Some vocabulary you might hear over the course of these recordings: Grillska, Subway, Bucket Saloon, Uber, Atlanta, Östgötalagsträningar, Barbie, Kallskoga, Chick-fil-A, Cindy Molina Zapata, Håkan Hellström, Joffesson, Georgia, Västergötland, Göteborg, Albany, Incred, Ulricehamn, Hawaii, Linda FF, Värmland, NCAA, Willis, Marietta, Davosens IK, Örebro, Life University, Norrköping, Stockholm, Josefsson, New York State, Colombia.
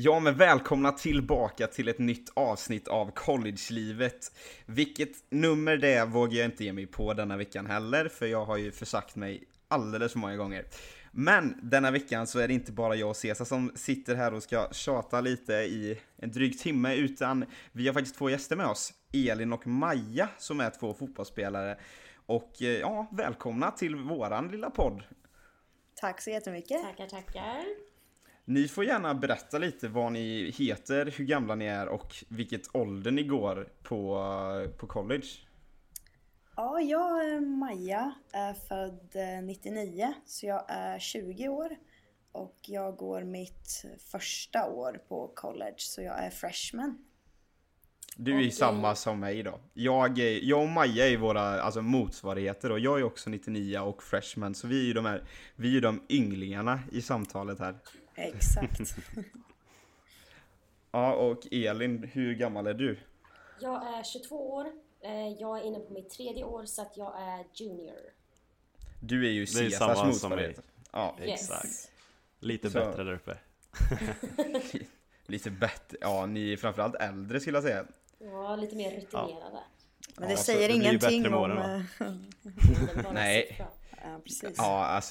Ja, men välkomna tillbaka till ett nytt avsnitt av College-livet. Vilket nummer det är vågar jag inte ge mig på denna veckan heller, för jag har ju försagt mig alldeles för många gånger. Men denna veckan så är det inte bara jag och Cesar som sitter här och ska tjata lite i en dryg timme, utan vi har faktiskt två gäster med oss, Elin och Maja, som är två fotbollsspelare. Och ja, välkomna till våran lilla podd. Tack så jättemycket. Tackar, tackar. Ni får gärna berätta lite vad ni heter, hur gamla ni är och vilket ålder ni går på college. Ja, jag är Maja, är född 99, så jag är 20 år och jag går mitt första år på college, så jag är freshman. Du är okay. Samma som mig då. Jag och Maja är våra motsvarigheter och jag är också 99 och freshman, så vi är ju de ynglingarna i samtalet här. Exakt. Ja, och Elin, hur gammal är du? Jag är 22 år. Jag är inne på mitt tredje år, så att jag är junior. Du är ju Cesars motsvarighet. Ja, yes. Exakt. Lite så. Bättre där uppe. Lite bättre. Ja, ni är framförallt äldre skulle jag säga. Ja, lite mer rutinerade. Ja. Men det säger ingenting det om... Nej. Ja, precis. Ja,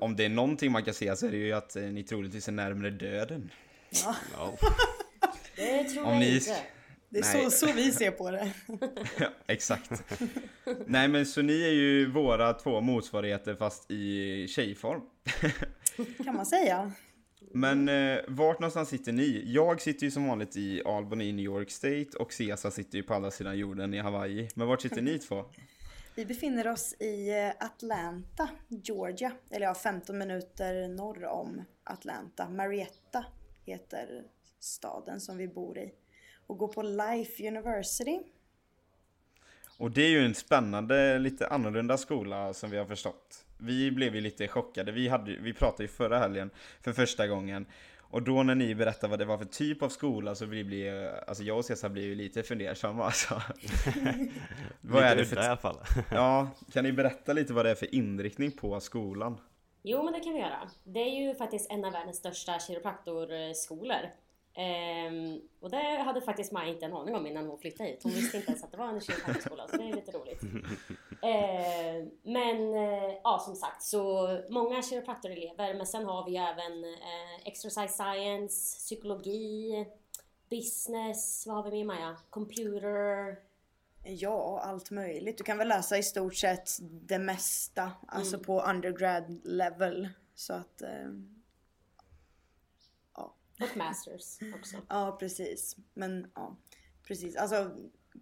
om det är någonting man kan säga så är det ju att ni troligtvis är närmare döden. Ja. Ja. Det tror jag inte. Det är så vi ser på det. Ja, exakt. Nej, men så ni är ju våra två motsvarigheter fast i tjejform. Kan man säga. Men vart någonstans sitter ni? Jag sitter ju som vanligt i Albany i New York State och Cesar sitter ju på andra sidan jorden i Hawaii. Men vart sitter ni två? Vi befinner oss i Atlanta, Georgia. Eller 15 minuter norr om Atlanta. Marietta heter staden som vi bor i. Och går på Life University. Och det är ju en spännande, lite annorlunda skola som vi har förstått. Vi blev ju lite chockade. Vi pratade ju förra helgen för första gången. Och då när ni berättade vad det var för typ av skola så jag och Cesar blir ju lite fundersamma. Vad är det för i alla fall? Ja, kan ni berätta lite vad det är för inriktning på skolan? Jo, men det kan vi göra. Det är ju faktiskt en av världens största kiropraktorskolor. Och det hade faktiskt Maja inte en aning om innan hon flyttade hit. Hon visste inte ens att det var en kiropraktorskola, så det är lite roligt. Men som sagt, så många kiropraktorelever, men sen har vi även exercise science, psykologi, business, vad har vi med Maja? Computer. Ja, allt möjligt. Du kan väl läsa i stort sett det mesta, alltså på undergrad level, så att... Och masters också. Ja, precis. Men ja, precis. Alltså,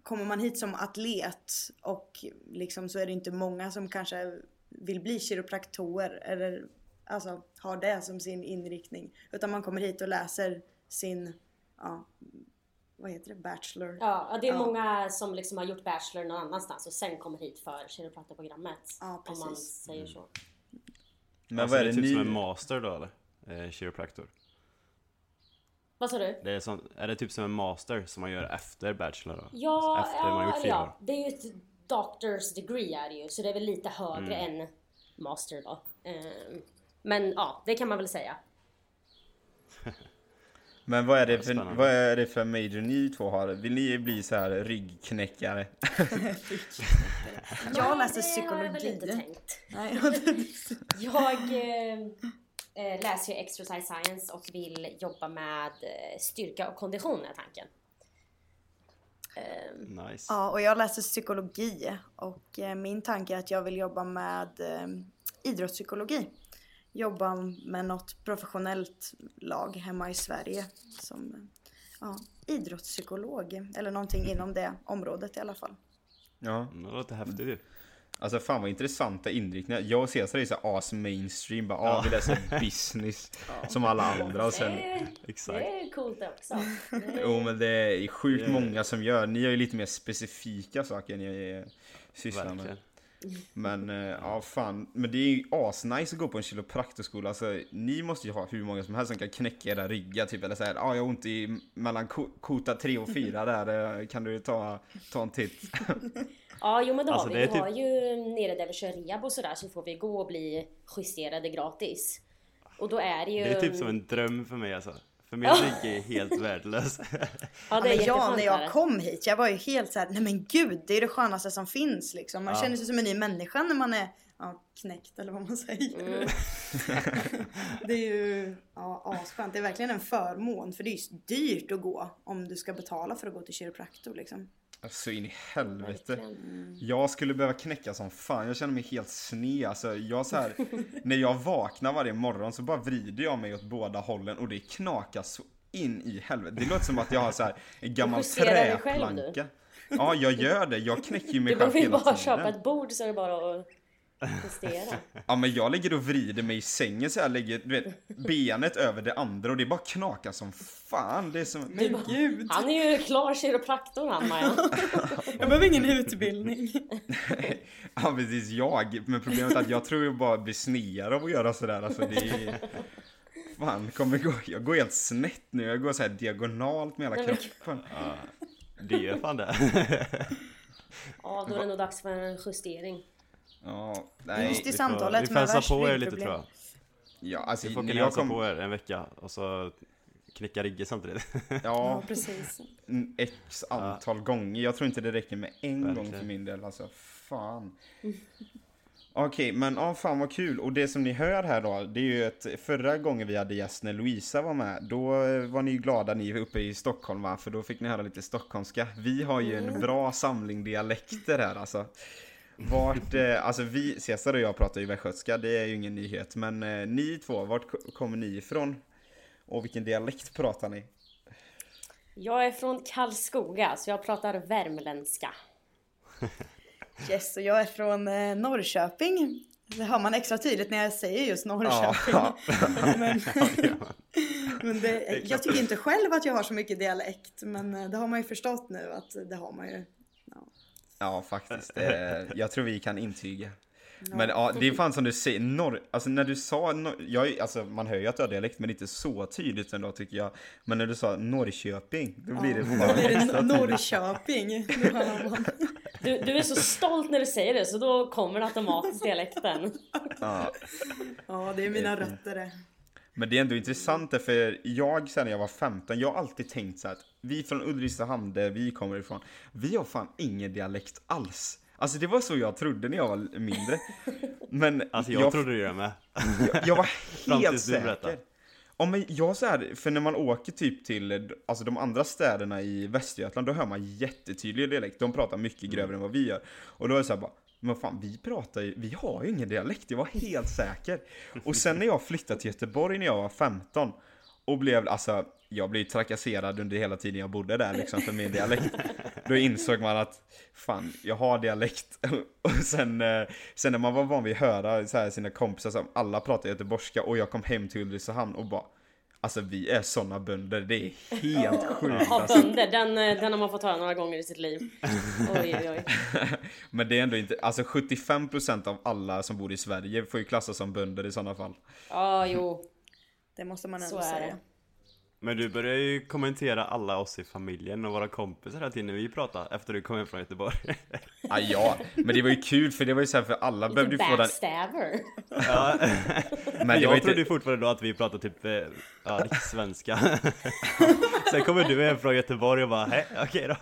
kommer man hit som atlet och liksom så är det inte många som kanske vill bli kiropraktorer eller har det som sin inriktning. Utan man kommer hit och läser sin, bachelor. Ja, det är många som liksom har gjort bachelor någon annanstans och sen kommer hit för kiropraktorprogrammet. Ja, precis. Om man säger så. Men vad är det typ som en master då, eller? Kiropraktor. Vad sa du? Är det typ som en master som man gör efter bachelor då? Ja, alltså efter man gjort 4 år. Det är ju ett doctor's degree är det ju. Så det är väl lite högre än master då. Men ja, det kan man väl säga. Men vad är det för major ni två har? Vill ni bli så här ryggknäckare? Jag läser psykologi. Nej, det har jag väl inte tänkt. Jag läser ju exercise science och vill jobba med styrka och kondition är tanken. Nice. Ja, och jag läser psykologi och min tanke är att jag vill jobba med idrottspsykologi. Jobba med något professionellt lag hemma i Sverige som idrottspsykolog eller någonting inom det området i alla fall. Ja, det låter häftigt ju. Alltså fan vad intressanta inriktningar. Jag och Cesar är så mainstream. Bara vi läser business som alla andra och sen... Exakt. Det är coolt också. Jo, men det är sjukt många som gör. Ni har ju lite mer specifika saker ni sysslar med. Men men det är ju asnice att gå på en kiropraktorskola. Alltså ni måste ju ha hur många som helst som kan knäcka era ryggar typ, eller så här, jag har ont i mellan kota 3 och 4 där, kan du ta en titt. Ja, jo, men då alltså, vi har ju nere där vi kör rehab och sådär, så får vi gå och bli justerade gratis. Och då är det ju... Det är typ som en dröm för mig alltså. För min rygg är helt värdelös. Ja, det är när jag kom hit, jag var ju helt så här, nej men gud, det är det skönaste som finns liksom. Man känner sig som en ny människa när man är knäckt eller vad man säger. Mm. Det är ju asskönt. Det är verkligen en förmån, för det är ju dyrt att gå om du ska betala för att gå till kiropraktor liksom. Så in i helvete. Jag skulle behöva knäcka som fan. Jag känner mig helt sned. Alltså, jag så här, när jag vaknar varje morgon så bara vrider jag mig åt båda hållen. Och det knakar så in i helvete. Det låter som att jag har så här en gammal träplanka. Ja, jag gör det. Jag knäcker ju mig själv hela tiden. Du behöver bara köpa ett bord så är det bara att justera. Ja, men jag ligger och vrider mig i sängen så jag lägger, du vet, benet över det andra och det bara knakar som fan. Det är som, men gud. Han är ju klar kiropraktor han, Maja. Jag behöver ingen utbildning. Ja, precis jag. Men problemet är att jag tror jag bara blir sneare av att göra sådär. Alltså det är... Fan, jag går helt snett nu. Jag går så här diagonalt med hela kroppen. Ja, det är fan det. Ja, då är det nog dags för en justering. Ja, nej. Just i samtalet vi får hälsa på er lite, tror jag. Ja, alltså, vi får kunna hälsa på er en vecka och så knäcka ryggen samtidigt. Ja, precis. X antal gånger. Jag tror inte det räcker med en gång för min del. Alltså, fan. Okej, men fan vad kul. Och det som ni hör här då, det är ju att förra gången vi hade gäst när Louisa var med, då var ni glada ni var uppe i Stockholm, va? För då fick ni höra lite stockholmska. Vi har ju en bra samling dialekter här, alltså. Alltså vi, Cesar och jag pratar ju västgötska, det är ju ingen nyhet. Men ni två, vart kommer ni ifrån? Och vilken dialekt pratar ni? Jag är från Kallskoga, så jag pratar värmländska. Yes, och jag är från Norrköping. Det hör man extra tydligt när jag säger just Norrköping. Ja. Men det, jag tycker inte själv att jag har så mycket dialekt. Men det har man ju förstått nu, att det har man ju... Ja, faktiskt. Jag tror vi kan intyga. Ja. Men ja, det är fan som du säger. Alltså när du sa... Alltså man hör ju att jag har dialekt, men inte så tydligt ändå, tycker jag. Men när du sa Norrköping, då blir det bara... Norrköping. Du är så stolt när du säger det, så då kommer automatiskt dialekten. Ja, det är mina rötter det. Men det är ändå intressant, för jag sen när jag var 15, jag har alltid tänkt så här att vi från Ulricehamn, där vi kommer ifrån, vi har fan ingen dialekt alls. Alltså det var så jag trodde när jag var mindre. Men alltså jag trodde det med. Jag var helt säker. Ja, men jag så här, för när man åker typ till alltså de andra städerna i Västergötland, då hör man jättetydlig dialekt. De pratar mycket grövre än vad vi gör. Och då är det så här bara, men fan, vi har ju ingen dialekt, jag var helt säker. Och sen när jag flyttade till Göteborg när jag var 15 och jag blev trakasserad under hela tiden jag bodde där liksom för min dialekt. Då insåg man att fan, jag har dialekt. Och sen när man var van vid att höra så här sina kompisar som alla pratar göteborgska, och jag kom hem till Ulricehamn och bara, alltså vi är såna bönder, det är helt sjukt. Ja, bönder, den har man fått höra några gånger i sitt liv. Oj. Men det är ändå inte, alltså 75% av alla som bor i Sverige får ju klassas som bönder i sådana fall. Ja, jo. Det måste man ändå säga. Men du börjar ju kommentera alla oss i familjen och våra kompisar hela tiden när vi pratar efter du kom hem från Göteborg. Ja, men det var ju kul, för det var ju så här, för alla behövde få den... Ja. Men jag trodde ju fortfarande då att vi pratar typ svenska. Sen kommer du hem från Göteborg och bara, hej, okej då.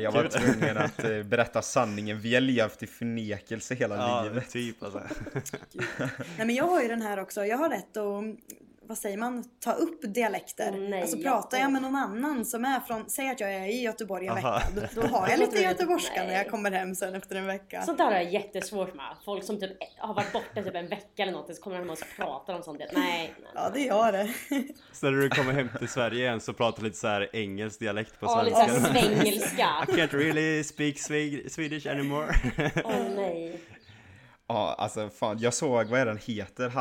Jag var tvungen att berätta sanningen. Vi har levt i förnekelse hela livet. Typ alltså. Nej, men jag har ju den här också. Jag har rätt att... Vad säger man? Ta upp dialekter. Alltså pratar jag med någon annan som är från... Säg att jag är i Göteborg en vecka. Då har jag lite göteborgska när jag kommer hem sen efter en vecka. Sånt där är jättesvårt med. Folk som typ har varit borta typ en vecka eller något, så kommer de och pratar om sånt. Nej. Ja, det gör det. Så när du kommer hem till Sverige igen så pratar lite så här engelsk dialekt på svenska. Ja, lite svengelska. I can't really speak Swedish anymore. Nej. Ja, alltså fan. Jag såg, vad är den heter?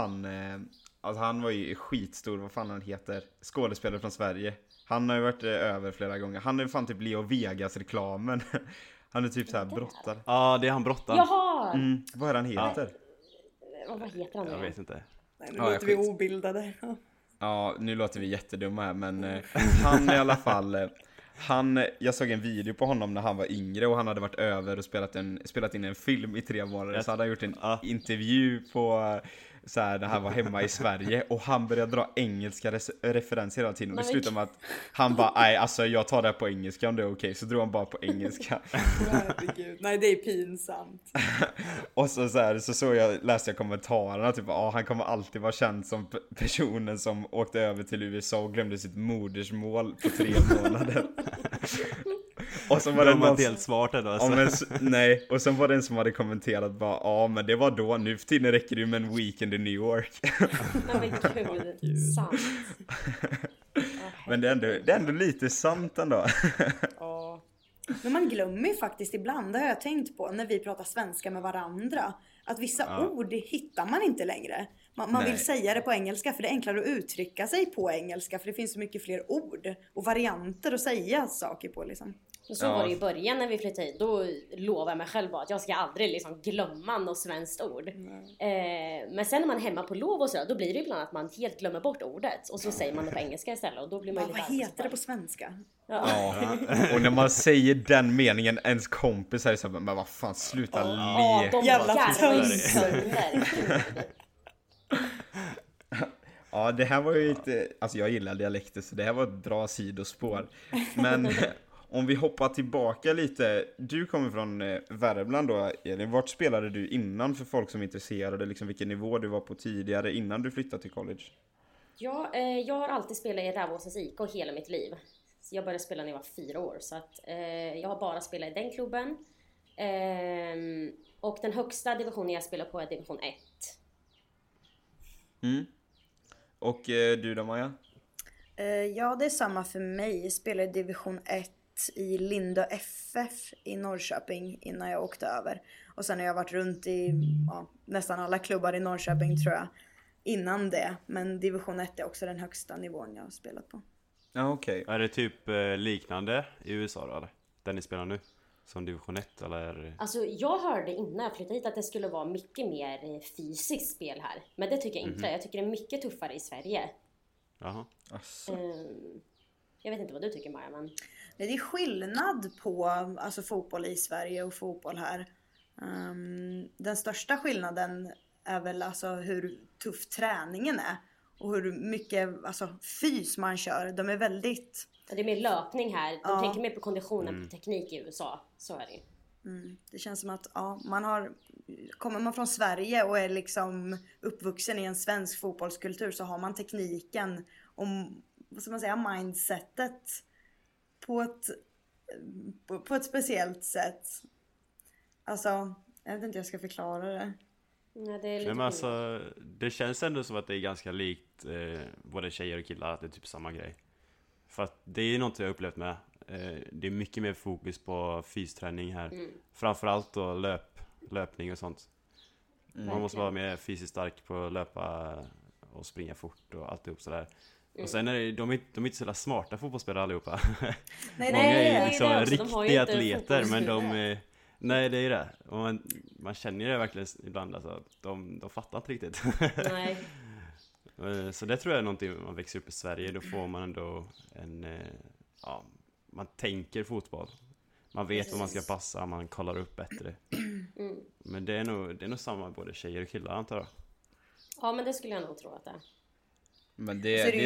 Alltså han var ju skitstor, vad fan han heter, skådespelare från Sverige. Han har ju varit över flera gånger. Han är fan typ Leo Vegas-reklamen. Han är typ så här brottare. Ja, det är han brottaren. Jaha! Vad är han heter? Ja. Vad heter han? Jag vet inte. Nej, nu låter vi obildade. Ja, nu låter vi jättedumma här, men han i alla fall... jag såg en video på honom när han var yngre och han hade varit över och spelat in en film i 3 månader. Så hade han gjort en intervju på så här, när han var hemma i Sverige och han började dra engelska referenser hela tiden och det slutade med att han bara, nej alltså jag tar det på engelska om det är okej, så drog han bara på engelska. Herregud, nej det är pinsamt. Och så här, så jag läste jag kommentarerna typ, han kommer alltid vara känd som personen som åkte över till USA och glömde sitt modersmål på 3 månader. Och sen var det någon helt svart då alltså. Nej, och sen var det en som hade kommenterat bara, ja men det var då, nu för tiden räcker det med en weekend i New York. Men kul, sant. Men det är ändå lite sant ändå. Ja. Men man glömmer ju faktiskt ibland, det har jag tänkt på när vi pratar svenska med varandra, att vissa ord hittar man inte längre. Man vill säga det på engelska för det är enklare att uttrycka sig på engelska för det finns så mycket fler ord och varianter att säga saker på liksom. Och så var det i början när vi flyttade hit, då lovade jag mig själv att jag ska aldrig liksom glömma något svenskt ord. Men sen när man är hemma på lov och så, då blir det ibland att man helt glömmer bort ordet och så säger man det på engelska istället och då blir man lite vad heter det på svenska? Och när man säger den meningen, ens kompis här så här, men vad fan, sluta le. De jävla tönsönder. Ja, det här var ju inte, alltså jag gillar dialekter så det här var ett bra sidospår. Men om vi hoppar tillbaka lite, du kommer från Värmland då, Elin. Vart spelade du innan för folk som är intresserade, liksom vilken nivå du var på tidigare innan du flyttade till college? Ja, jag har alltid spelat i Davosens IK hela mitt liv. Så jag började spela när jag var 4 år, så att jag har bara spelat i den klubben. Och den högsta divisionen jag spelar på är division 1. Mm. Och du då, Maja? Ja, det är samma för mig. Jag spelade division 1 i Linda FF i Norrköping innan jag åkte över. Och sen har jag varit runt i nästan alla klubbar i Norrköping tror jag innan det. Men division 1 är också den högsta nivån jag har spelat på. Ja, okej. Är det typ liknande i USA då? Där ni spelar nu? Som division 1 eller? Alltså jag hörde innan jag flyttade hit att det skulle vara mycket mer fysiskt spel här. Men det tycker jag inte. Jag tycker det är mycket tuffare i Sverige. Jaha. Jag vet inte vad du tycker, Maja, men... Nej, det är skillnad på alltså, fotboll i Sverige och fotboll här. Den största skillnaden är väl alltså, hur tuff träningen är. Och hur mycket alltså, fys man kör. De är väldigt... Det är mer löpning här. De tänker mer på konditionen på teknik i USA. Så är det. Det känns som att kommer man från Sverige och är liksom uppvuxen i en svensk fotbollskultur så har man tekniken och vad ska man säga, mindsetet på ett speciellt sätt. Alltså, jag vet inte hur jag ska förklara det. Ja, det är lite alltså, det känns ändå som att det är ganska likt både tjejer och killar, att det är typ samma grej. För att det är något jag har upplevt med. Det är mycket mer fokus på fysträning här. Framförallt då löpning och sånt. Man måste vara mer fysiskt stark på att löpa och springa fort och alltihop sådär. Och sen är de är inte så smarta fotbollsspelare allihopa. Nej, många är liksom riktiga atleter, men de... Nej, det är det. Och man känner det verkligen ibland. Alltså, de fattar inte riktigt. Nej. Så det tror jag är någonting man växer upp i Sverige. Då får man ändå man tänker fotboll. Man vet vad man ska passa, man kollar upp bättre. Men det är nog samma både tjejer och killar, antar jag. Ja, men det skulle jag nog tro att det är. Men det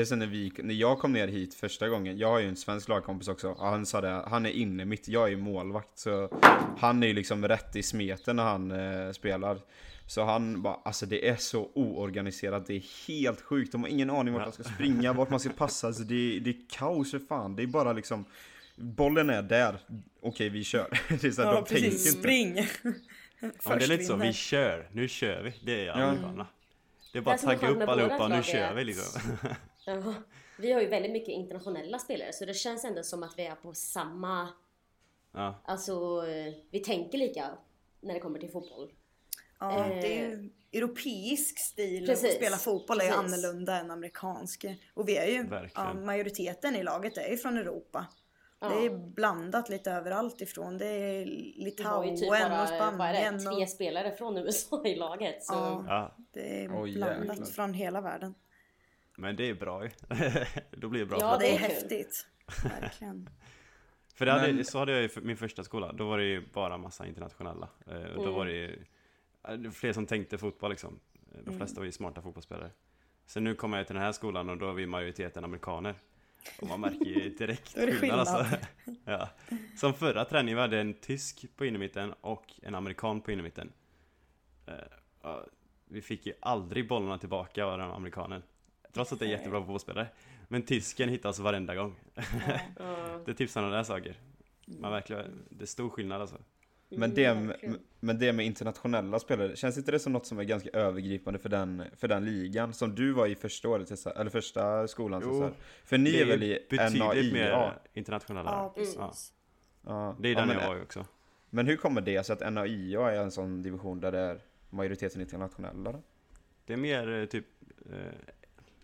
är som när jag kom ner hit första gången. Jag har ju en svensk lagkompis också. Han sa det, han är inne mitt, jag är målvakt. Så han är ju liksom rätt i smeten när han spelar. Så han bara, alltså det är så oorganiserat, det är helt sjukt. De har ingen aning vart man ska springa, vart man ska passa. Alltså det är kaos för fan. Det är bara liksom, bollen är där. Okej, vi kör. Det är så att de tänker inte. Spring. Ja, det är lite så, vi kör. Nu kör vi. Det är allihopa. Det är bara att tagga upp allihopa, nu kör vi liksom. Ja, vi har ju väldigt mycket internationella spelare, så det känns ändå som att vi är på samma... Ja. Alltså, vi tänker lika när det kommer till fotboll. Ja, det är ju europeisk stil. Precis. Att spela fotboll är ju annorlunda än amerikansk. Och vi är ju, majoriteten i laget är ju från Europa. Ja. Det är blandat lite överallt ifrån. Det är Litauen typ och Spanien. 3 spelare från USA i laget. Så. Ja, det är blandat från hela världen. Men det är bra ju. Då blir det bra. Ja, det är häftigt. Verkligen. För så hade jag ju min första skola. Då var det ju bara massa internationella. Och då var det ju fler som tänkte fotboll liksom. De flesta var ju smarta fotbollsspelare. Så nu kommer jag till den här skolan och då är vi majoriteten amerikaner. Och man märker ju direkt skillnad alltså. Ja. Som förra träningen hade en tysk på innermitten och en amerikan på innermitten. Vi fick ju aldrig bollarna tillbaka av den amerikanen. Trots att det är jättebra fotbollsspelare. Men tysken hittas varenda gång. Det tipsar några där saker. Man verkligen, det är stor skillnad alltså. Men det med internationella spelare, känns inte det som något som är ganska övergripande för den ligan som du var i första året, eller första skolan? Jo, så för ni är väl i NAIA? Internationella. Ja, precis. Ja. Det är den jag var ju också. Men hur kommer det så att NAIA är en sån division där det är majoriteten internationella då? Det är mer typ,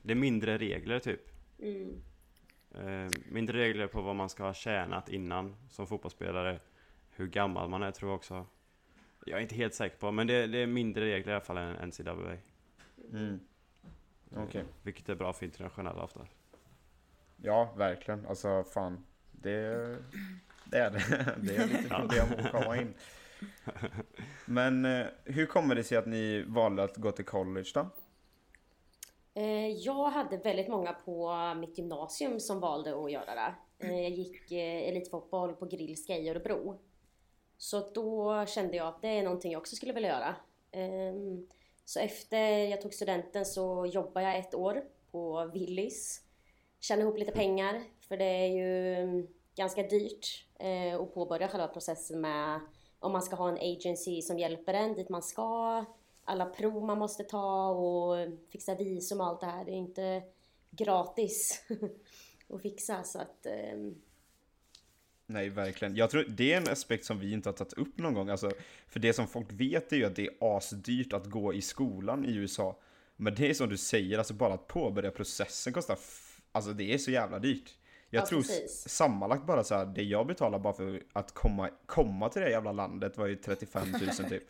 det är mindre regler typ. Mm. Mindre regler på vad man ska ha tjänat innan som fotbollsspelare, hur gammal man är tror jag också. Jag är inte helt säker på, men det är mindre regler i alla fall än NCAA. Mm. Okay. Vilket är bra för internationella ofta. Ja, verkligen. Alltså fan, det är det. Det är lite problem att komma in. Men hur kommer det sig att ni valde att gå till college då? Jag hade väldigt många på mitt gymnasium som valde att göra det. Jag gick elitfotboll på Grillska i Örebro. Så då kände jag att det är någonting jag också skulle vilja göra. Så efter jag tog studenten så jobbade jag ett år på Willis. Tjänade ihop lite pengar, för det är ju ganska dyrt att påbörja själva processen med om man ska ha en agency som hjälper en dit man ska. Alla prov man måste ta och fixa visum och allt det här. Det är inte gratis att fixa. Så att, Nej, verkligen. Jag tror det är en aspekt som vi inte har tagit upp någon gång. Alltså, för det som folk vet är ju att det är asdyrt att gå i skolan i USA. Men det är som du säger, alltså bara att påbörja processen kostar... Alltså det är så jävla dyrt. Jag tror sammanlagt bara så här, det jag betalar bara för att komma till det jävla landet var ju 35 000 typ.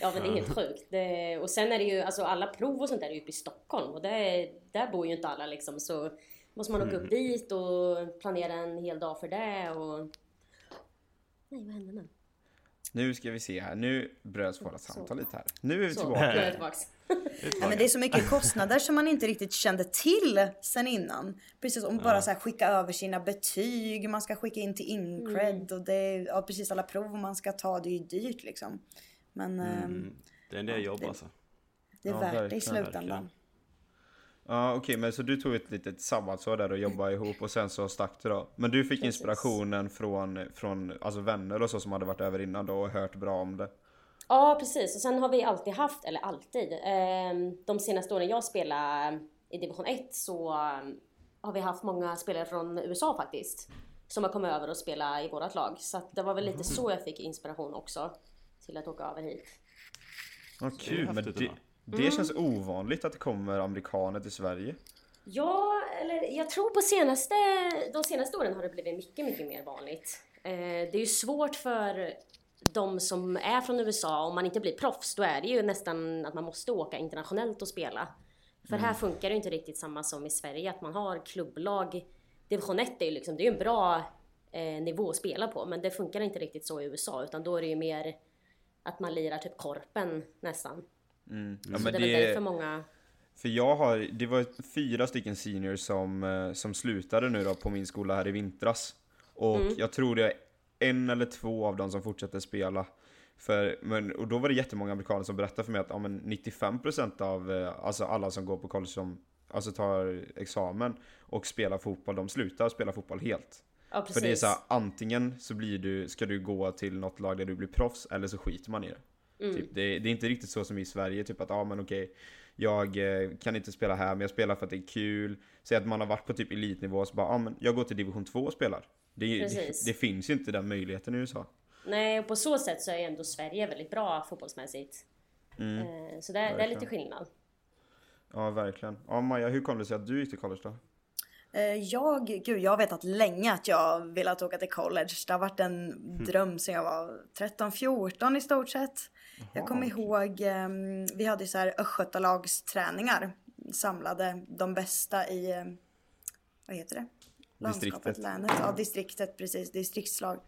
Ja, men det är helt sjukt. Och sen är det ju, alltså alla prov och sånt där är ju uppe i Stockholm och där bor ju inte alla liksom. Så måste man åka upp dit och planera en hel dag för det och... Nej, vad händer nu? Nu ska vi se här. Nu bröts våra samtal lite här. Nu är vi tillbaka. Ja, men det är så mycket kostnader som man inte riktigt kände till sen innan. Precis, om bara så här, skicka över sina betyg. Man ska skicka in till Incred. Och det, ja, precis, alla prov man ska ta. Det är ju dyrt liksom. Men, det är en del jobb det, alltså. Det är värt det i slutändan. Ja, okej, men så du tog ett litet sabbatsår där och jobbade ihop och sen så stack du då. Men du fick inspirationen från alltså vänner och så som hade varit över innan då och hört bra om det. Ja, precis. Och sen har vi alltid haft, eller alltid, de senaste åren jag spelade i division 1 så har vi haft många spelare från USA faktiskt som har kommit över och spelat i vårat lag. Så att det var väl lite så jag fick inspiration också till att åka över hit. Ja, kul. Men det känns ovanligt att det kommer amerikaner till Sverige. Ja, eller jag tror på de senaste åren har det blivit mycket, mycket mer vanligt. Det är ju svårt för de som är från USA, om man inte blir proffs, då är det ju nästan att man måste åka internationellt och spela. För här funkar det inte riktigt samma som i Sverige, att man har klubblag. Division 1 är ju liksom, det är ju en bra nivå att spela på, men det funkar inte riktigt så i USA, utan då är det ju mer att man lirar typ korpen nästan. Mm. Ja, men det är för många. För det var 4 stycken seniors som slutade nu då på min skola här i vintras. Och jag tror det är 1 eller 2 av dem som fortsätter spela. Och då var det jättemånga amerikaner som berättade för mig att 95% av alltså alla som går på college som alltså tar examen och spelar fotboll, de slutar spela fotboll helt. Ja, för det är så här, antingen så ska du gå till något lag där du blir proffs eller så skiter man i det. Mm. Typ, det är inte riktigt så som i Sverige typ att men okej, jag kan inte spela här men jag spelar för att det är kul. Så att man har varit på typ elitnivå så bara men jag går till division 2 och spelar. Det finns ju inte den möjligheten i USA. Nej, och på så sätt så är ändå Sverige väldigt bra fotbollsmässigt. Så det är lite skillnad. Ja, verkligen. Ja, Maja, hur kom det sig att du gick till college då? Jag har vetat länge att jag velat åka till college. Det har varit en dröm sedan jag var 13-14 i stort sett. Aha. Jag kommer ihåg, vi hade så här Östgötalagsträningar. Samlade de bästa i, vad heter det? Landskapet, distriktet. Länet. Ja, distriktet, precis. Distriktslag.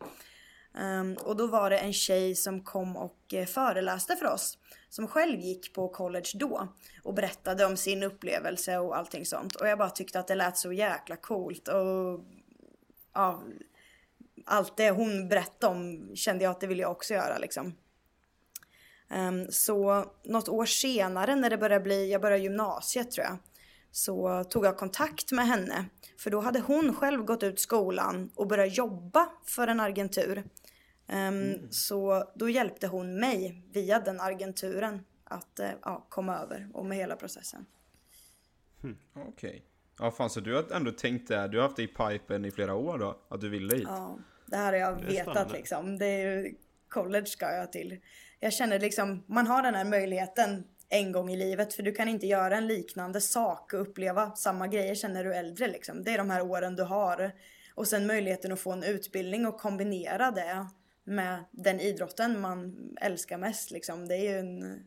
Och då var det en tjej som kom och föreläste för oss, som själv gick på college då och berättade om sin upplevelse och allting sånt. Och jag bara tyckte att det lät så jäkla coolt, och ja, allt det hon berättade om kände jag att det ville jag också göra liksom. Så något år senare när det började bli, jag började gymnasiet tror jag, så tog jag kontakt med henne. För då hade hon själv gått ut skolan och börjat jobba för en agentur. Så då hjälpte hon mig via den agenturen att komma över och med hela processen. Okej. Ja fan, så du har ändå tänkt det här. Du har haft det i pipen i flera år då, att du ville hit. Ja, det här har jag vetat liksom. Det är ju, college ska jag till. Jag känner liksom, man har den här möjligheten en gång i livet, för du kan inte göra en liknande sak och uppleva samma grejer sen när du är äldre liksom. Det är de här åren du har, och sen möjligheten att få en utbildning och kombinera det med den idrotten man älskar mest liksom. Det är ju en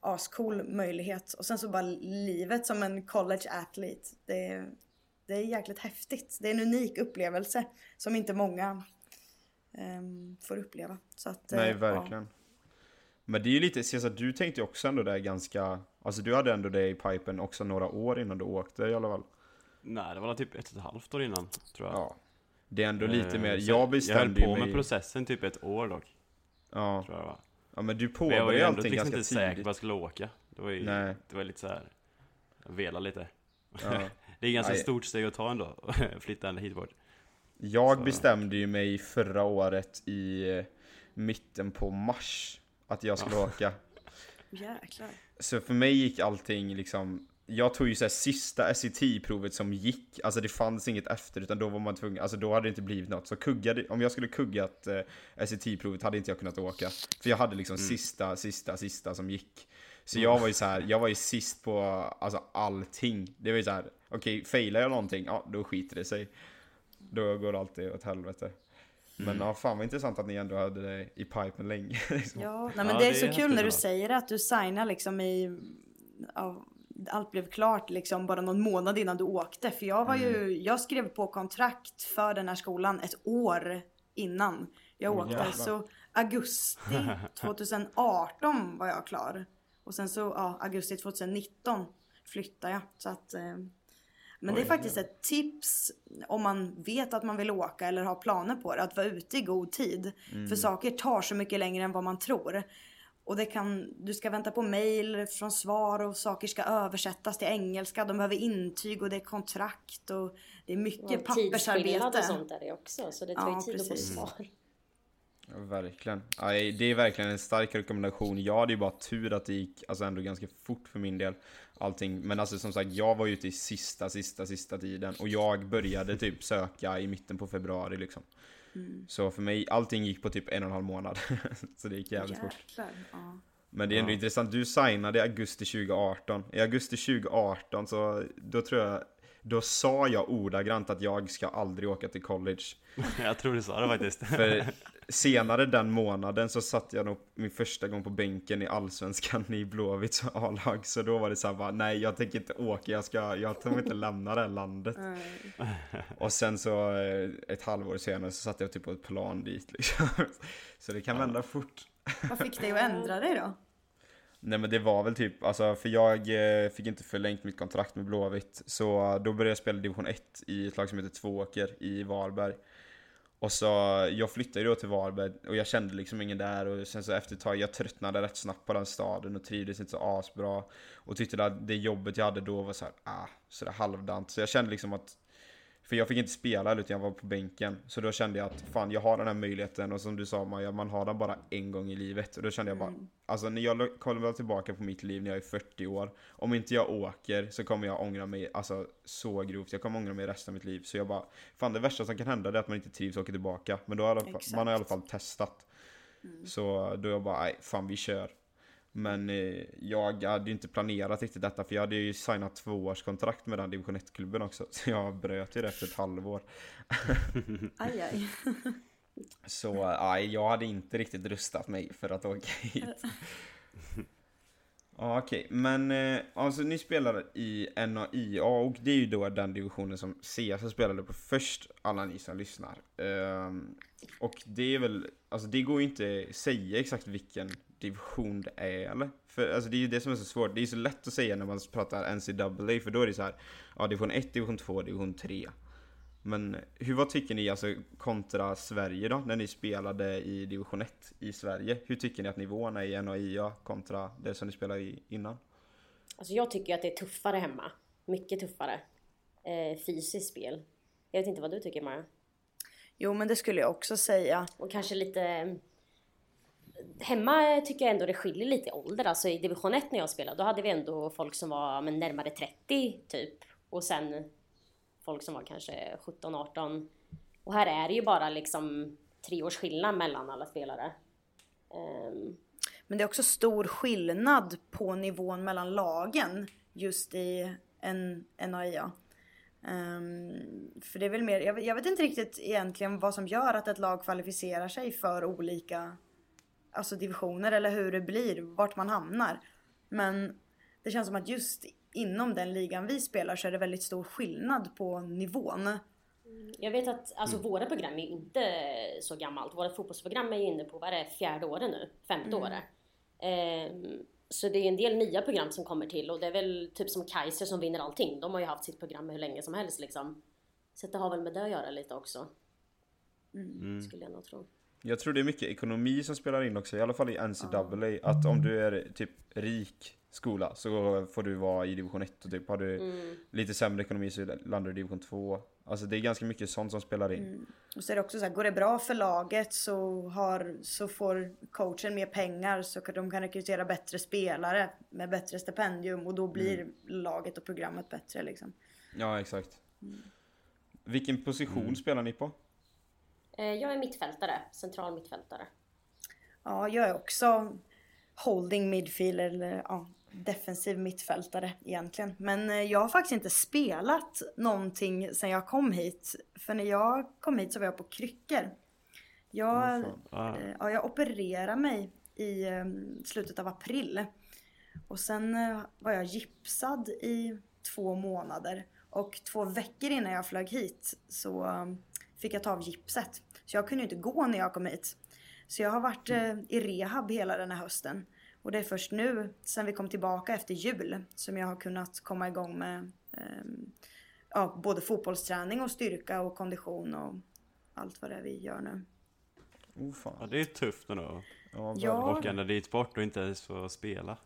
ascool möjlighet, och sen så bara livet som en college athlete, det är jäkligt häftigt. Det är en unik upplevelse som inte många får uppleva, så att, nej verkligen. Men det är ju lite, så du tänkte ju också ändå det ganska, alltså du hade ändå det i pipen också några år innan du åkte i alla fall. Nej, det var typ 1,5 år innan tror jag. Ja. Det är ändå lite mer, jag bestämde mig. Jag höll på med processen typ 1 år dock. Ja. Tror jag va. Ja, men du påbörjade ju allting ganska tidigt. Jag var inte säker på att jag skulle åka. Det var lite så här, vela lite. Ja. Det är ganska stort steg att ta ändå, flytta ändå hit bort. Jag bestämde ju mig förra året i mitten på mars att jag skulle åka. Jäklar. Så för mig gick allting liksom, jag tog ju så här sista SET-provet som gick, alltså det fanns inget efter, utan då var man tvungen, alltså då hade det inte blivit något. Så kuggade, om jag skulle kuggat SET-provet hade inte jag kunnat åka, för jag hade liksom sista som gick. Så jag var ju så här, jag var ju sist på alltså allting. Det var ju så här, okej, failar jag någonting, ja då skiter det sig. Då går det alltid åt helvete. Men fan vad intressant att ni ändå hade det i pipen länge. Liksom. Ja, nej, men det är så kul när du säger att du signar liksom allt blev klart liksom bara någon månad innan du åkte. För jag var jag skrev på kontrakt för den här skolan 1 år innan jag åkte. Jävlar. Så augusti 2018 var jag klar. Och sen så augusti 2019 flyttade jag. Så att... Men det är faktiskt ett tips om man vet att man vill åka eller har planer på det, att vara ute i god tid. För saker tar så mycket längre än vad man tror. Och du ska vänta på mejl från svar, och saker ska översättas till engelska. De behöver intyg och det är kontrakt och det är mycket pappersarbete. Tidsskillnad och sånt är det också, så det tar ju tid att få svar. Ja, verkligen. Aj, det är verkligen en stark rekommendation. Jag hade ju bara tur att det gick alltså ändå ganska fort för min del allting. Men alltså som sagt, jag var ju ute i sista tiden, och jag började typ söka i mitten på februari liksom. Så för mig, allting gick på typ 1,5 månad. Så det gick jävligt fort. Men det är ändå intressant, du signade i augusti 2018. I augusti 2018 så då tror jag, då sa jag ordagrant att jag ska aldrig åka till college. Jag tror du sa det faktiskt. För senare den månaden så satt jag nog min första gång på bänken i Allsvenskan i Blåvitts A-lag. Så då var det så här, bara, nej jag tänker inte åka, jag tänker inte lämna det här landet. Och sen så 1,5 år senare så satt jag typ på ett plan dit liksom. Så det kan vända fort. Vad fick dig att ändra dig då? Nej men det var väl typ, alltså för jag fick inte förlängt mitt kontrakt med Blåvitt. Så då började jag spela division 1 i ett lag som heter Tvååker i Varberg. Och så jag flyttade då till Varberg och jag kände liksom ingen där. Och sen så efter ett tag, jag tröttnade rätt snabbt på den staden och trivdes inte så asbra. Och tyckte att det jobbet jag hade då var så här, sådär halvdant. Så jag kände liksom att, för jag fick inte spela utan jag var på bänken. Så då kände jag att fan, jag har den här möjligheten. Och som du sa, man har den bara en gång i livet. Och då kände jag bara, alltså när jag kollar tillbaka på mitt liv när jag är 40 år. Om inte jag åker så kommer jag ångra mig alltså så grovt. Jag kommer ångra mig resten av mitt liv. Så jag bara, fan det värsta som kan hända är att man inte trivs och åker tillbaka. Men då har man i alla fall testat. Så då jag bara, nej fan vi kör. Men jag hade ju inte planerat riktigt detta, för jag hade ju signat 2-årskontrakt med den division 1-klubben också. Så jag bröt ju det efter ett halvår. Aj, aj. Så jag hade inte riktigt rustat mig för att åka hit. Ja, okej. Men alltså ni spelar i NAIA och det är ju då den divisionen som CS spelade på först, alla ni som lyssnar. Och det är väl, alltså det går ju inte säga exakt vilken division det är, eller? För alltså det är ju det som är så svårt. Det är så lätt att säga när man pratar NCAA, för då är det så här, ja, division 1, division 2, division 3. Men hur, vad tycker ni alltså kontra Sverige då, när ni spelade i division 1 i Sverige? Hur tycker ni att nivåerna i NAIA kontra det som ni spelade i innan? Alltså jag tycker att det är tuffare hemma. Mycket tuffare. Fysiskt spel. Jag vet inte vad du tycker, Maja. Jo, men det skulle jag också säga. Och kanske lite... Hemma tycker jag ändå det skiljer lite i ålder. Alltså i division 1 när jag spelade, då hade vi ändå folk som var men, närmare 30 typ. Och sen... folk som var kanske 17-18. Och här är det ju bara liksom 3 års skillnad mellan alla spelare. Men det är också stor skillnad på nivån mellan lagen just i NAIA. För det är väl mer, jag vet inte riktigt egentligen vad som gör att ett lag kvalificerar sig för olika alltså divisioner eller hur det blir, vart man hamnar. Men det känns som att just inom den ligan vi spelar så är det väldigt stor skillnad på nivån. Jag vet att alltså, våra program är inte så gammalt. Våra fotbollsprogram är ju inne på vad är det, 4:e året nu, 5:e året. Så det är en del nya program som kommer till. Och det är väl typ som Kaiser som vinner allting. De har ju haft sitt program hur länge som helst. Liksom. Så det har väl med det att göra lite också. Skulle jag nog tro. Jag tror det är mycket ekonomi som spelar in också. I alla fall i NCAA. Att om du är typ rik skola så får du vara i division 1 och typ har du lite sämre ekonomi så landar du i division 2. Alltså det är ganska mycket sånt som spelar in. Och så är det också så här, går det bra för laget så får coachen mer pengar så de kan rekrytera bättre spelare med bättre stipendium och då blir laget och programmet bättre liksom. Ja, exakt. Vilken position spelar ni på? Jag är mittfältare, central mittfältare. Ja, jag är också holding midfield eller ja, defensiv mittfältare egentligen. Men jag har faktiskt inte spelat någonting sedan jag kom hit. För när jag kom hit så var jag på kryckor. Jag opererade mig i slutet av april. Och sen var jag gipsad i 2 månader. Och 2 veckor innan jag flög hit så fick jag ta av gipset. Så jag kunde inte gå när jag kom hit. Så jag har varit i rehab hela den här hösten. Och det är först nu, sen vi kom tillbaka efter jul, som jag har kunnat komma igång med både fotbollsträning och styrka och kondition och allt vad det är vi gör nu. Oh, fan. Ja, det är tufft nu då. Ja. Åka när dit bort och inte ens få spela.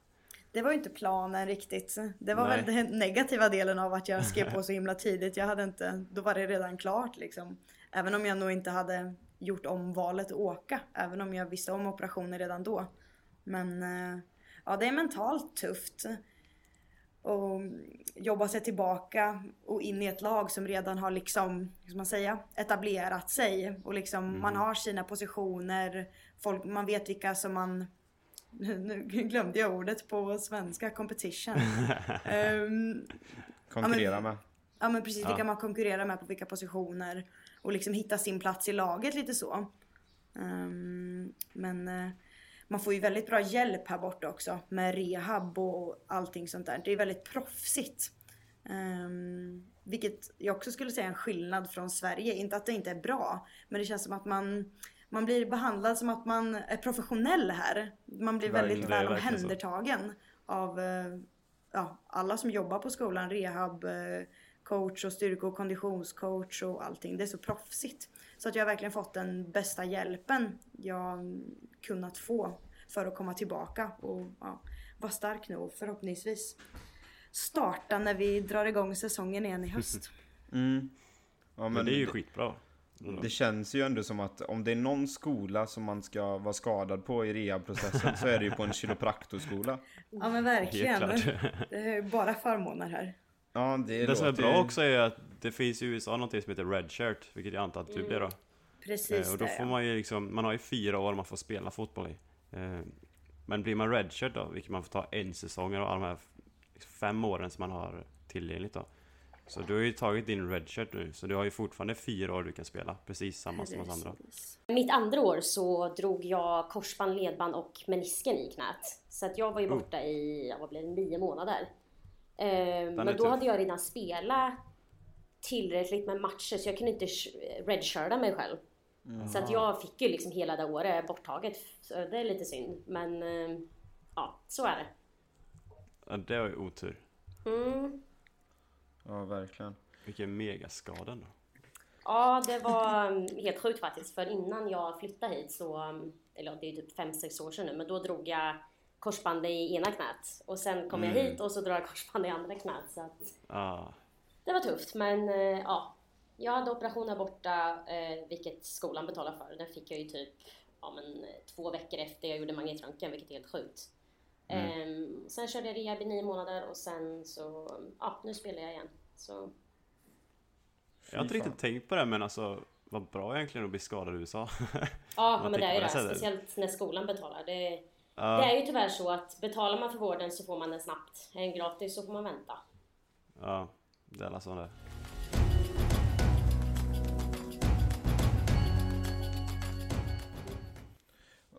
Det var ju inte planen riktigt. Det var väl den negativa delen av att jag skrev på så himla tidigt. Då var det redan klart liksom. Även om jag nog inte hade gjort om valet att åka, även om jag visste om operationen redan då. Men ja, det är mentalt tufft och jobba sig tillbaka och in i ett lag som redan har liksom, ska man säga, etablerat sig och liksom man har sina positioner, folk, man vet vilka som man nu glömde jag ordet på svenska, competition. Konkurrera med. Ja, men precis, vilka man konkurrerar med på vilka positioner. Och liksom hitta sin plats i laget lite så. Men man får ju väldigt bra hjälp här borta också. Med rehab och allting sånt där. Det är väldigt proffsigt. Vilket jag också skulle säga är en skillnad från Sverige. Inte att det inte är bra. Men det känns som att man blir behandlad som att man är professionell här. Man blir väldigt väl omhändertagen av alla som jobbar på skolan. Rehab... coach och styrka- och konditionscoach och allting. Det är så proffsigt. Så att jag har verkligen fått den bästa hjälpen jag kunnat få för att komma tillbaka och vara stark nu och förhoppningsvis starta när vi drar igång säsongen igen i höst. Men det är ju skitbra. Det känns ju ändå som att om det är någon skola som man ska vara skadad på i rehabprocessen så är det ju på en kiropraktorskola. Ja, men verkligen. Det är bara förmåner här. Ja, det som är bra också är att det finns i USA något som heter red shirt, vilket jag antar att du blir då. Precis. Och då får man ju liksom, man har ju 4 år man får spela fotboll i. Men blir man red shirt då, vilket man får ta en säsong av alla de här 5 åren som man har tillgängligt då. Så du har ju tagit din redshirt nu, så du har ju fortfarande 4 år du kan spela, precis samma som oss andra. Mitt andra år så drog jag korsband, ledband och menisken i knät. Så att jag var ju borta i, vad blev det, 9 månader. Men då hade jag redan spelat tillräckligt med matcher så jag kunde inte redshirta mig själv. Mm. Så att jag fick ju liksom hela det året borttaget, så det är lite synd. Men ja, så är det. Ja, det var ju otur. Mm. Ja, verkligen. Vilken megaskada då. Ja, det var helt sjukt faktiskt. För innan jag flyttade hit så, eller det är ju typ 5-6 år sedan nu, men då drog jag korsbandet i ena knät. Och sen kom jag hit och så drog jag korsbandet i andra knät. Så att det var tufft. Men ja, jag hade operationer borta, vilket skolan betalade för. Den fick jag ju typ 2 veckor efter jag gjorde magnetröntgen, vilket är helt sjukt. Sen körde jag rehab i 9 månader och sen så, ja, nu spelar jag igen. Så. Jag har inte riktigt tänkt på det, men alltså, vad bra egentligen att bli skadad i USA. Ja, men det är ju det, speciellt när skolan betalar. Det är ju tyvärr så att betalar man för vården så får man den snabbt. Är den gratis så får man vänta. Ja, det är alla sådana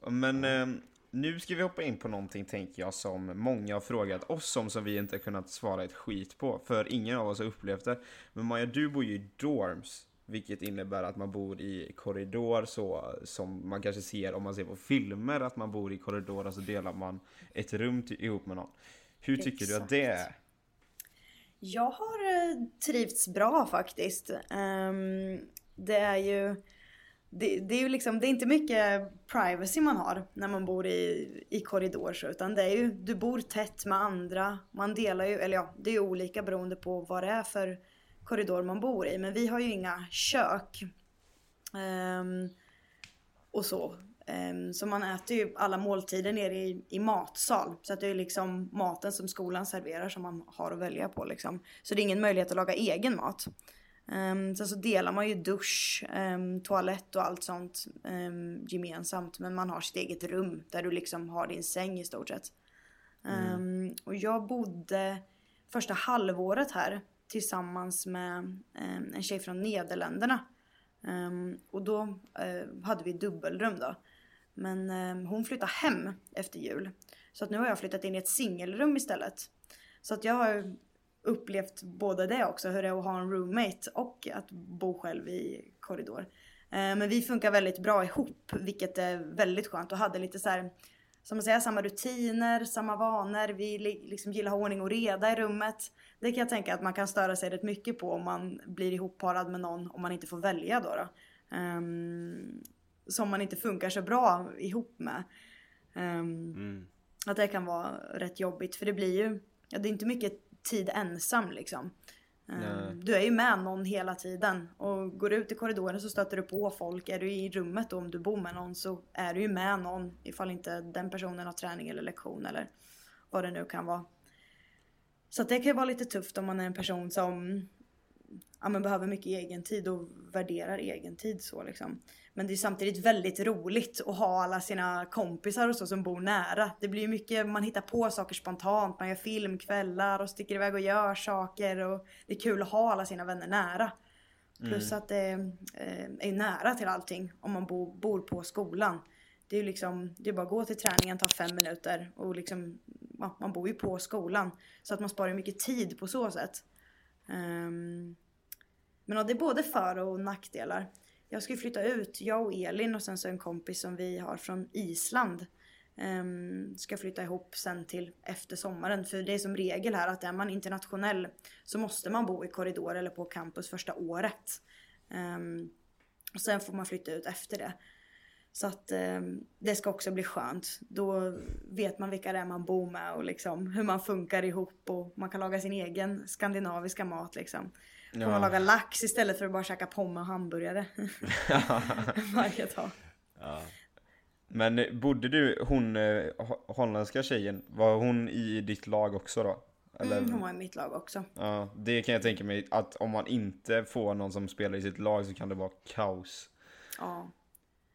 där. Men... nu ska vi hoppa in på någonting, tänker jag, som många har frågat oss om, som vi inte har kunnat svara ett skit på, för ingen av oss har upplevt det. Men Maja, du bor ju i dorms, vilket innebär att man bor i korridor, så som man kanske ser om man ser på filmer, att man bor i korridor och så delar man ett rum ihop med någon. Hur tycker du att det är? Jag har trivts bra faktiskt. Det är ju... Det är ju liksom, det är inte mycket privacy man har när man bor i korridor, utan det är ju, du bor tätt med andra, man delar ju, eller ja, det är ju olika beroende på vad det är för korridor man bor i, men vi har ju inga kök och så, så man äter ju alla måltider nere i matsal, så att det är liksom maten som skolan serverar som man har att välja på liksom, så det är ingen möjlighet att laga egen mat. Sen så delar man ju dusch, toalett och allt sånt gemensamt, men man har sitt eget rum där du liksom har din säng i stort sett. Och jag bodde första halvåret här tillsammans med en tjej från Nederländerna, och då hade vi dubbelrum då, men hon flyttade hem efter jul, så att nu har jag flyttat in i ett singelrum istället, så att jag har upplevt både det också, hur det är att ha en roommate och att bo själv i korridor. Men vi funkar väldigt bra ihop, vilket är väldigt skönt, och hade lite så här, som man säger, samma rutiner, samma vanor. Vi liksom gillar ha ordning och reda i rummet. Det kan jag tänka att man kan störa sig rätt mycket på om man blir ihopparad med någon, om man inte får välja då. Som man inte funkar så bra ihop med. Att det kan vara rätt jobbigt, för det blir ju, ja, det är inte mycket tid ensam liksom. Du är ju med någon hela tiden, och går du ut i korridoren så stöter du på folk. Är du i rummet då, om du bor med någon, så är du ju med någon, ifall inte den personen har träning eller lektion eller vad det nu kan vara. Så det kan ju vara lite tufft om man är en person som, ja, men behöver mycket egen tid och värderar egen tid så liksom. Men det är samtidigt väldigt roligt att ha alla sina kompisar och så som bor nära. Det blir ju mycket, man hittar på saker spontant, man gör filmkvällar och sticker iväg och gör saker, och det är kul att ha alla sina vänner nära. Plus att det är nära till allting om man bor på skolan. Det är ju liksom, det är bara att gå till träningen, ta 5 minuter, och liksom, ja, man bor ju på skolan, så att man sparar mycket tid på så sätt. Men ja, det är både för- och nackdelar. Jag ska ju flytta ut, jag och Elin och sen så en kompis som vi har från Island, ska flytta ihop sen till efter sommaren. För det är som regel här att är man internationell så måste man bo i korridor eller på campus första året. Och sen får man flytta ut efter det. Så att det ska också bli skönt. Då vet man vilka det är man bor med och liksom hur man funkar ihop, och man kan laga sin egen skandinaviska mat liksom. Kan man laga lax istället för att bara käka pommes och hamburgare varje dag. Ja. Men bodde du, hon holländska tjejen, var hon i ditt lag också då? Eller? Hon var i mitt lag också. Ja, det kan jag tänka mig, att om man inte får någon som spelar i sitt lag så kan det vara kaos. Ja.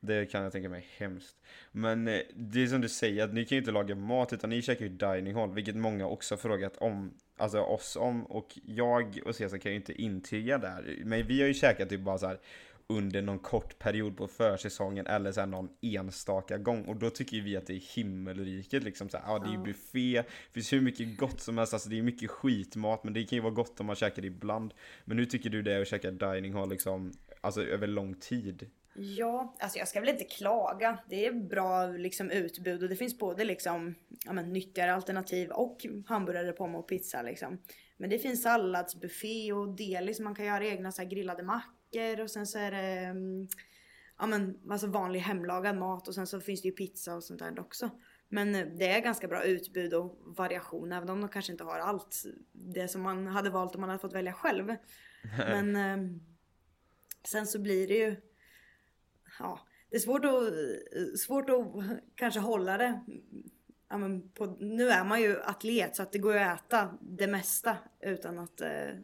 Det kan jag tänka mig, hemskt. Men det är som du säger, att ni kan ju inte laga mat, utan ni käkar ju dining hall, vilket många också har frågat om. alltså oss om, och jag och Cesar kan ju inte intyga där, men vi har ju käkat typ bara så här under någon kort period på försäsongen eller så här någon enstaka gång, och då tycker vi att det är himmelriket liksom, så här, ja, det är ju buffé, det finns hur mycket gott som helst, alltså det är mycket skitmat, men det kan ju vara gott om man käkar det ibland. Men nu tycker du det är att käka dining hall liksom, alltså över lång tid? Ja, alltså jag ska väl inte klaga. Det är bra liksom utbud, och det finns både liksom, ja, men, nyttigare alternativ och hamburgare, pommes och pizza liksom. Men det finns salladsbuffé och delis, man kan göra egna så här grillade mackor, och sen så är det ja, men, alltså vanlig hemlagad mat, och sen så finns det ju pizza och sånt där också. Men det är ganska bra utbud och variation, även om de kanske inte har allt det som man hade valt om man hade fått välja själv. Men sen så blir det ju, ja, det är svårt att kanske hålla det. Ja, men nu är man ju atlet, så att det går att äta det mesta utan att det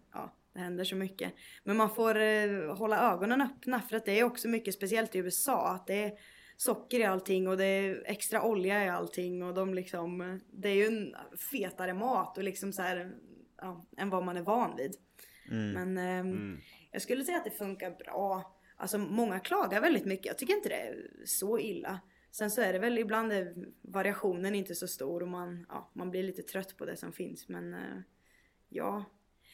händer så mycket. Men man får hålla ögonen öppna, för att det är också mycket speciellt i USA. Att det är socker i allting, och det är extra olja i allting. Och de liksom, det är ju en fetare mat och liksom så här, ja, än vad man är van vid. Men jag skulle säga att det funkar bra. Alltså många klagar väldigt mycket. Jag tycker inte det är så illa. Sen så är det väl ibland variationen inte så stor, och man blir lite trött på det som finns. Men ja,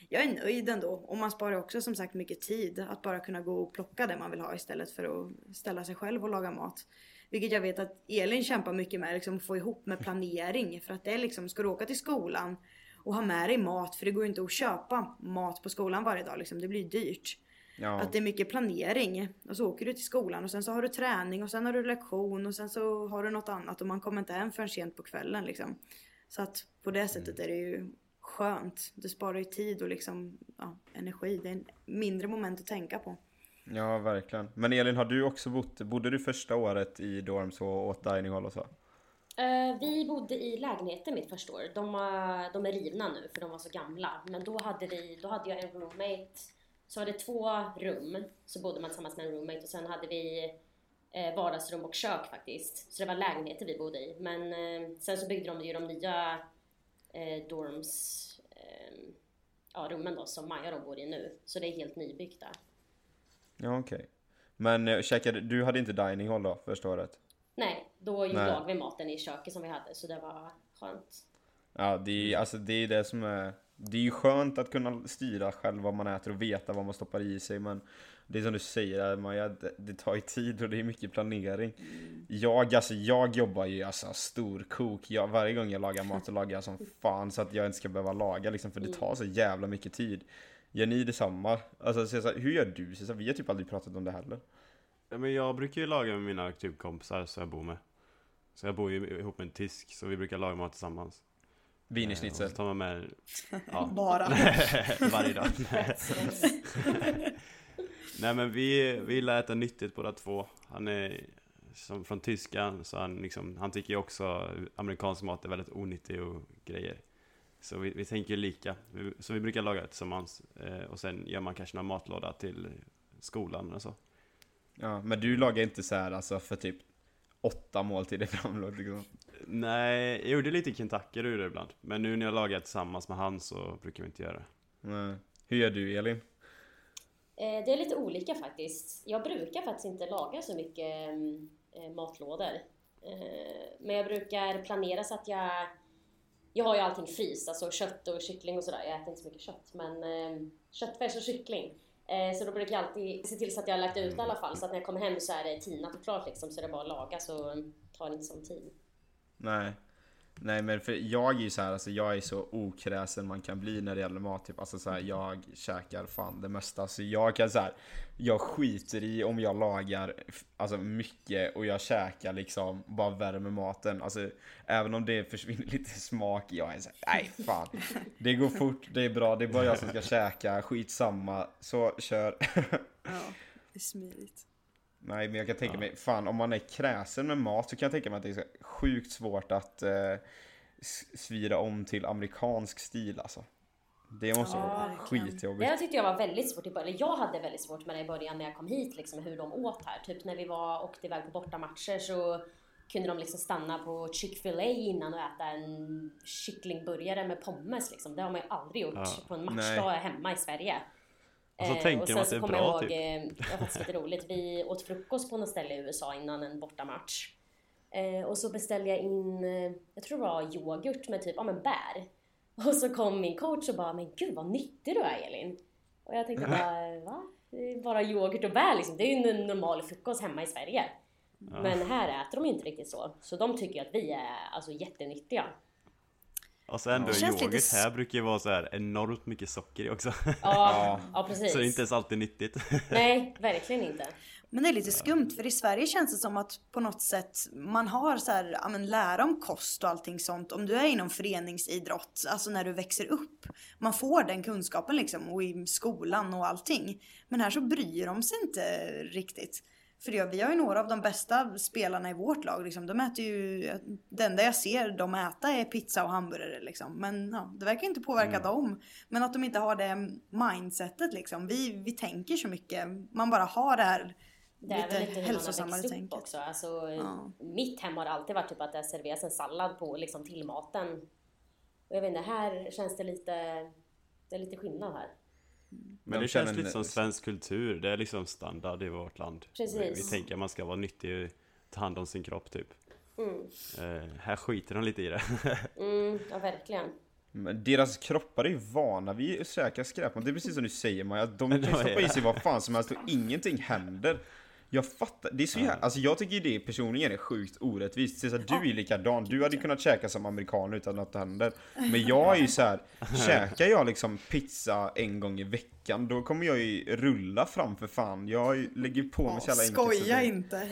jag är nöjd ändå. Och man sparar också som sagt mycket tid att bara kunna gå och plocka det man vill ha, istället för att ställa sig själv och laga mat. Vilket jag vet att Elin kämpar mycket med, liksom få ihop med planering. För att det är liksom, ska du åka till skolan och ha med dig mat, för det går ju inte att köpa mat på skolan varje dag liksom. Det blir dyrt. Ja. Att det är mycket planering, och så åker du till skolan, och sen så har du träning, och sen har du lektion, och sen så har du något annat, och man kommer inte hem förrän sent på kvällen liksom. Så att på det sättet är det ju skönt. Det sparar ju tid och liksom, ja, energi. Det är en mindre moment att tänka på. Ja, verkligen. Men Elin, har du också bodde du första året i dorm så åt dining hall och så? Vi bodde i lägenheten mitt första år. De är rivna nu, för de var så gamla. Men då hade jag en roommate. Så var det 2 rum, så bodde man tillsammans med en roommate, och sen hade vi vardagsrum och kök faktiskt. Så det var lägenheter vi bodde i. Men sen så byggde de ju de nya dorms, rummen då, som Maja de bor i nu. Så det är helt nybyggt där. Ja, okej. Okay. Men du hade inte dining hall då första året? Nej, då lagade vi maten i köket som vi hade, så det var skönt. Ja, det är det som är... Det är ju skönt att kunna styra själv vad man äter och veta vad man stoppar i sig. Men det är som du säger, Maja, det tar ju tid och det är mycket planering. Jag jobbar ju storkok. Varje gång jag lagar mat så lagar jag som fan, så att jag inte ska behöva laga liksom, för det tar så jävla mycket tid. Gör ni detsamma? Alltså, Cesar, hur gör du, Cesar? Vi har typ aldrig pratat om det heller. Ja, men jag brukar ju laga med mina typ kompisar som jag bor med. Så jag bor ju ihop med en tysk, så vi brukar laga mat tillsammans. Wienerschnitzel. Så tar man med... Ja. Bara. Varje dag. Nej, men vi lär äta nyttigt båda två. Han är som från Tyskland, så han tycker ju också amerikansk mat är väldigt onyttig och grejer. Så vi tänker lika. Så vi brukar laga det tillsammans. Och sen gör man kanske någon matlåda till skolan och så. Ja, men du lagar inte så här alltså, för typ 8 måltider framlåg liksom. Nej, jag gjorde lite Kentucky ur det ibland. Men nu när jag lagar tillsammans med han så brukar vi inte göra det. Nej. Hur gör du, Elin? Det är lite olika faktiskt. Jag brukar faktiskt inte laga så mycket matlådor. Men jag brukar planera så att jag har ju allting fryst. Alltså kött och kyckling och sådär. Jag äter inte så mycket kött, men köttfärs och kyckling. Så då brukar jag alltid se till så att jag har lagt ut i alla fall. Så att när jag kommer hem så är det tinat och klart liksom. Så det är bara att laga, så tar det inte sån tid. Nej, men för jag är ju så här, alltså jag är så okräsen man kan bli när det gäller mat typ, alltså så här, jag käkar fan det mesta, så jag kan så här, jag skiter i om jag lagar alltså mycket, och jag käkar liksom bara värme maten, alltså även om det försvinner lite smak, jag är så här, nej fan, det går fort, det är bra, det är bara jag som ska käka, skitsamma, så kör. Ja, det är smidigt. Nej, men jag kan tänka mig, fan, om man är kräsen med mat så kan jag tänka mig att det är sjukt svårt att svira om till amerikansk stil alltså. Det måste vara skitjobbigt. Det tyckte jag var väldigt svårt i början. Jag hade väldigt svårt med det i början när jag kom hit liksom, hur de åt här. Typ när vi åkte iväg på bortamatcher så kunde de liksom stanna på Chick-fil-A innan och äta en kycklingburgare med pommes liksom. Det har man ju aldrig gjort på en matchdag hemma i Sverige. Och så tänkte jag att det är bra typ. Det var faktiskt lite roligt. Vi åt frukost på något ställe i USA innan en bortamatch. Och så beställde jag in, jag tror det var yoghurt med typ, bär. Och så kom min coach och bara, men gud vad nyttig du är Elin. Och jag tänkte bara, va? Bara yoghurt och bär liksom. Det är ju en normal frukost hemma i Sverige. Ja. Men här äter de inte riktigt så. Så de tycker att vi är alltså jättenyttiga. Och sen då yoghurt lite... här brukar ju vara så här enormt mycket socker också. Ja, precis. Så det är inte ens alltid nyttigt. Nej, verkligen inte. Men det är lite skumt för i Sverige känns det som att på något sätt man har så här, lära om kost och allting sånt. Om du är inom föreningsidrott, alltså när du växer upp, man får den kunskapen liksom och i skolan och allting. Men här så bryr de sig inte riktigt. För vi har ju några av de bästa spelarna i vårt lag. Liksom. De äter ju, det enda jag ser de äta är pizza och hamburgare. Liksom. Men det verkar inte påverka dem. Men att de inte har det mindsetet. Liksom. Vi tänker så mycket. Man bara har det här lite hälsosammare tänket. Också. Alltså, mitt hem har alltid varit typ att det serveras en sallad på liksom, till maten. Och jag vet inte, här känns det lite, det är lite skillnad här. Men det känns lite som svensk kultur. Det är liksom standard i vårt land. Vi tänker att man ska vara nyttig och ta hand om sin kropp typ. Här skiter de lite i det. Ja, verkligen. Men deras kroppar är ju vana. Vi är säkra skräp. Det är precis som du säger, Maja. De kan stoppa i sig vad fan som helst och ingenting händer. Jag fattar, det är så jävla, alltså jag tycker det personligen är sjukt orättvist. Så du är likadan, du hade kunnat käka som amerikan utan något händer. Men jag är ju så här, käkar jag liksom pizza en gång i veckan, då kommer jag ju rulla framför fan. Jag lägger på mig så jävla enkelt. Skoja inte.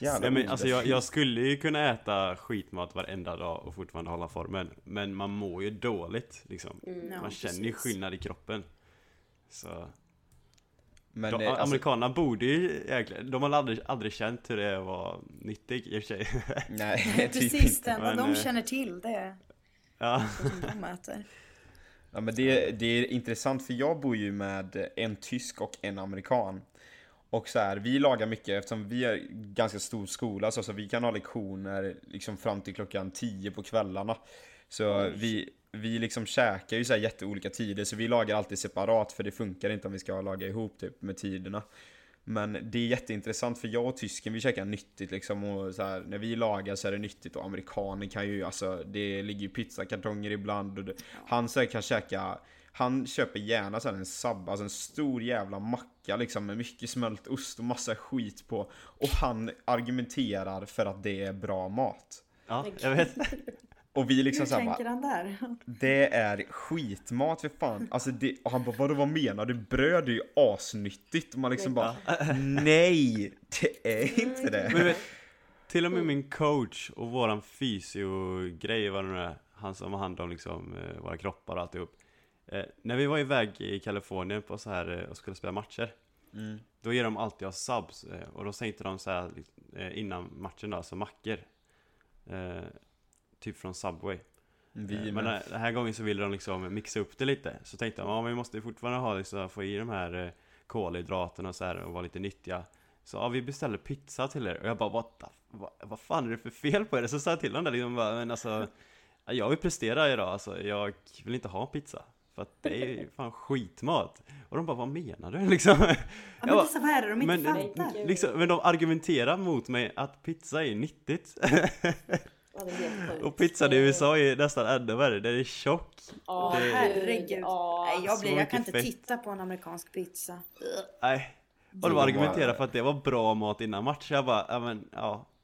Nej, men, alltså, jag skulle ju kunna äta skitmat varenda dag och fortfarande hålla formen. Men man mår ju dåligt liksom. Man känner ju skillnad i kroppen. Så... Men amerikanerna borde ju egentligen, de har aldrig känt hur det var nyttigt i och för sig. Nej, precis det, vad de känner till det. Ja. Som de äter. Ja, men det är intressant för jag bor ju med en tysk och en amerikan. Och så här, vi lagar mycket eftersom vi är ganska stor skola så vi kan ha lektioner liksom fram till klockan 10 på kvällarna. Så vi liksom käkar ju så här jätteolika tider så vi lagar alltid separat för det funkar inte om vi ska laga ihop typ med tiderna. Men det är jätteintressant för jag och tysken vi käkar nyttigt liksom och så här, när vi lagar så är det nyttigt och amerikanen kan ju alltså det ligger ju pizzakartonger ibland och han så här kan käka han köper gärna så här en sub, alltså en stor jävla macka liksom med mycket smält ost och massa skit på och han argumenterar för att det är bra mat. Ja, jag vet. Och vi liksom såhär, det är skitmat för fan. Alltså det, och han bara, vad menar du? Bröd är ju asnyttigt. Och man liksom bara, nej, det är inte det. Men vet, till och med min coach och våran fysio-grej, vad det nu är, han som har hand om liksom, våra kroppar och alltihop. När vi var iväg i Kalifornien på så här, och skulle spela matcher, då ger de alltid oss subs. Och då sänkte de så här, innan matchen, alltså mackor. Typ från Subway. Men den här gången så ville de liksom mixa upp det lite. Så tänkte de, men vi måste fortfarande ha liksom, få i de här kolhydraterna och så här och vara lite nyttiga. Så vi beställde pizza till er. Och jag bara, vad fan är det för fel på er? Så sa jag till dem där liksom, men alltså jag vill prestera idag. Alltså, jag vill inte ha pizza. För att det är ju fan skitmat. Och de bara, vad menar du? Liksom. Men det så vad är det de inte fattar. Liksom, men de argumenterar mot mig att pizza är nyttigt. Och pizzan i USA är nästan ännu värre. Det är tjock. Det är... herregud. Jag kan inte titta på en amerikansk pizza. Nej. Och de argumenterar för att det var bra mat innan match. Jag bara,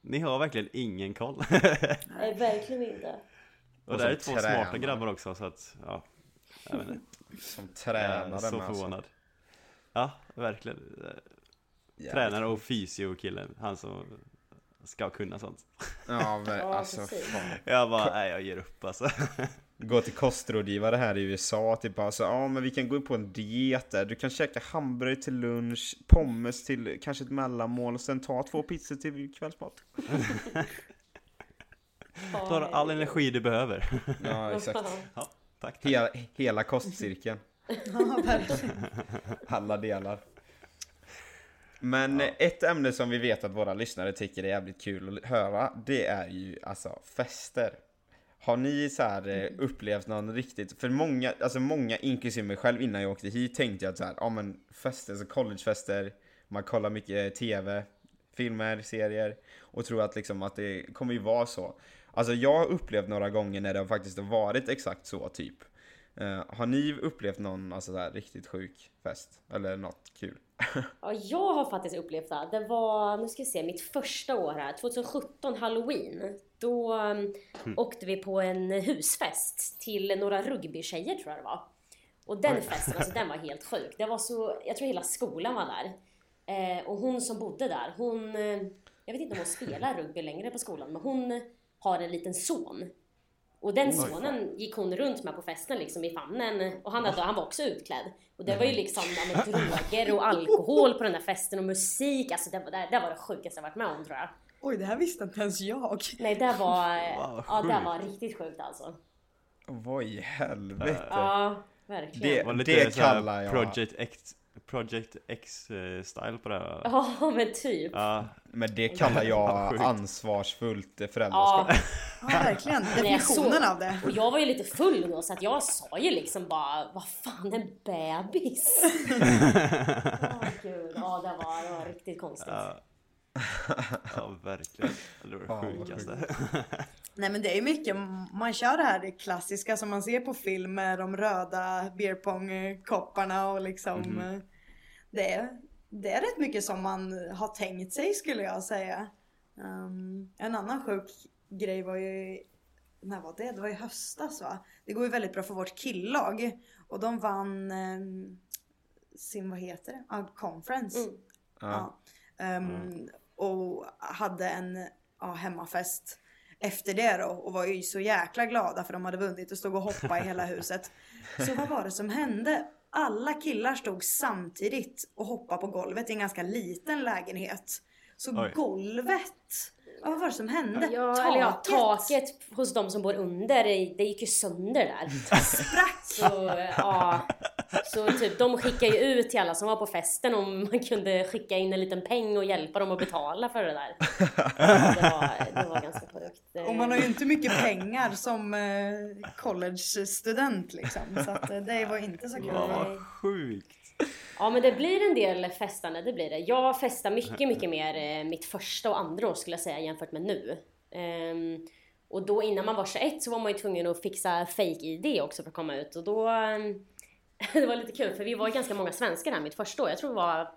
ni har verkligen ingen koll. Nej, verkligen inte. Och där är två smarta grabbar också. Så att, jag vet inte. Som tränare. Så förvånad. Ja, verkligen. Jävligt. Tränare och fysio-killen. Han som... ska kunna sånt. Jag bara, nej, jag ger upp alltså. Gå till kostrådgivare här i USA typ alltså, men vi kan gå på en diet där. Du kan käka hamburgare till lunch, pommes till kanske ett mellanmål och sen ta 2 pizzor till kvällsmat. Ta all energi du behöver. Ja, exakt. Ja, tack. Hela kostcirkeln. Alla delar. Men ett ämne som vi vet att våra lyssnare tycker är jävligt kul att höra, det är ju alltså fester. Har ni så här upplevt någon riktigt, för många, alltså många inklusive mig själv innan jag åkte hit tänkte jag att så här, ja men fester, så collegefester, man kollar mycket tv, filmer, serier och tror att liksom att det kommer ju vara så. Alltså jag har upplevt några gånger när det har faktiskt varit exakt så typ. Har ni upplevt någon alltså där, riktigt sjuk fest eller något kul? Ja, jag har faktiskt upplevt det. Det var, nu ska vi se, mitt första år här, 2017 Halloween. Då åkte vi på en husfest till några rugbytjejer tror jag det var. Och den festen, alltså den var helt sjuk. Det var så, jag tror hela skolan var där. Och hon som bodde där, hon, jag vet inte om hon spelar rugby längre på skolan, men hon har en liten son. Och den sonen gick hon runt med på festen liksom i famnen. Och han var också utklädd. Och det var ju liksom med droger och alkohol på den här festen och musik. Alltså det var det sjukaste jag varit med om tror jag. Oj, det här visste inte ens jag. Nej, det var riktigt sjukt alltså. Vad i helvete. Ja, verkligen. Det var lite så här Project X-style på det här. Ja, men typ. Ja. Men det kallar jag ansvarsfullt föräldraskap. Ja, verkligen. Definitionen av det. Och jag var ju lite full då, så att jag sa ju liksom bara, vad fan, en bebis? Åh, gud. Ja, det var riktigt konstigt. Ja, verkligen. Det var det sjukaste. Nej, men det är mycket, man kör det här, det klassiska som man ser på filmer, de röda beerpong-kopparna och liksom det är rätt mycket som man har tänkt sig skulle jag säga. En annan sjuk grej var ju, när var det? Det var i höstas va? Det går ju väldigt bra för vårt killag och de vann sin, vad heter det? Conference. Mm. Ja. Och hade en hemmafest efter det då, och var ju så jäkla glada för de hade vunnit och stod och hoppade i hela huset. Så vad var det som hände? Alla killar stod samtidigt och hoppade på golvet i en ganska liten lägenhet. Så golvet, vad var det som hände? Ja, taket. Eller taket hos de som bor under, det gick ju sönder där. Sprack! Så typ, de skickade ju ut till alla som var på festen om man kunde skicka in en liten peng och hjälpa dem att betala för det där. Det var ganska sjukt. Och man har ju inte mycket pengar som college-student liksom, så att det var inte så kul. Ja, sjukt. Ja, men det blir en del festande, det blir det. Jag festar mycket, mycket mer mitt första och andra år skulle jag säga jämfört med nu. Och då innan man var 21 så var man ju tvungen att fixa fake-ID också för att komma ut. Och då, det var lite kul för vi var ganska många svenskar här mitt första år. Jag tror det var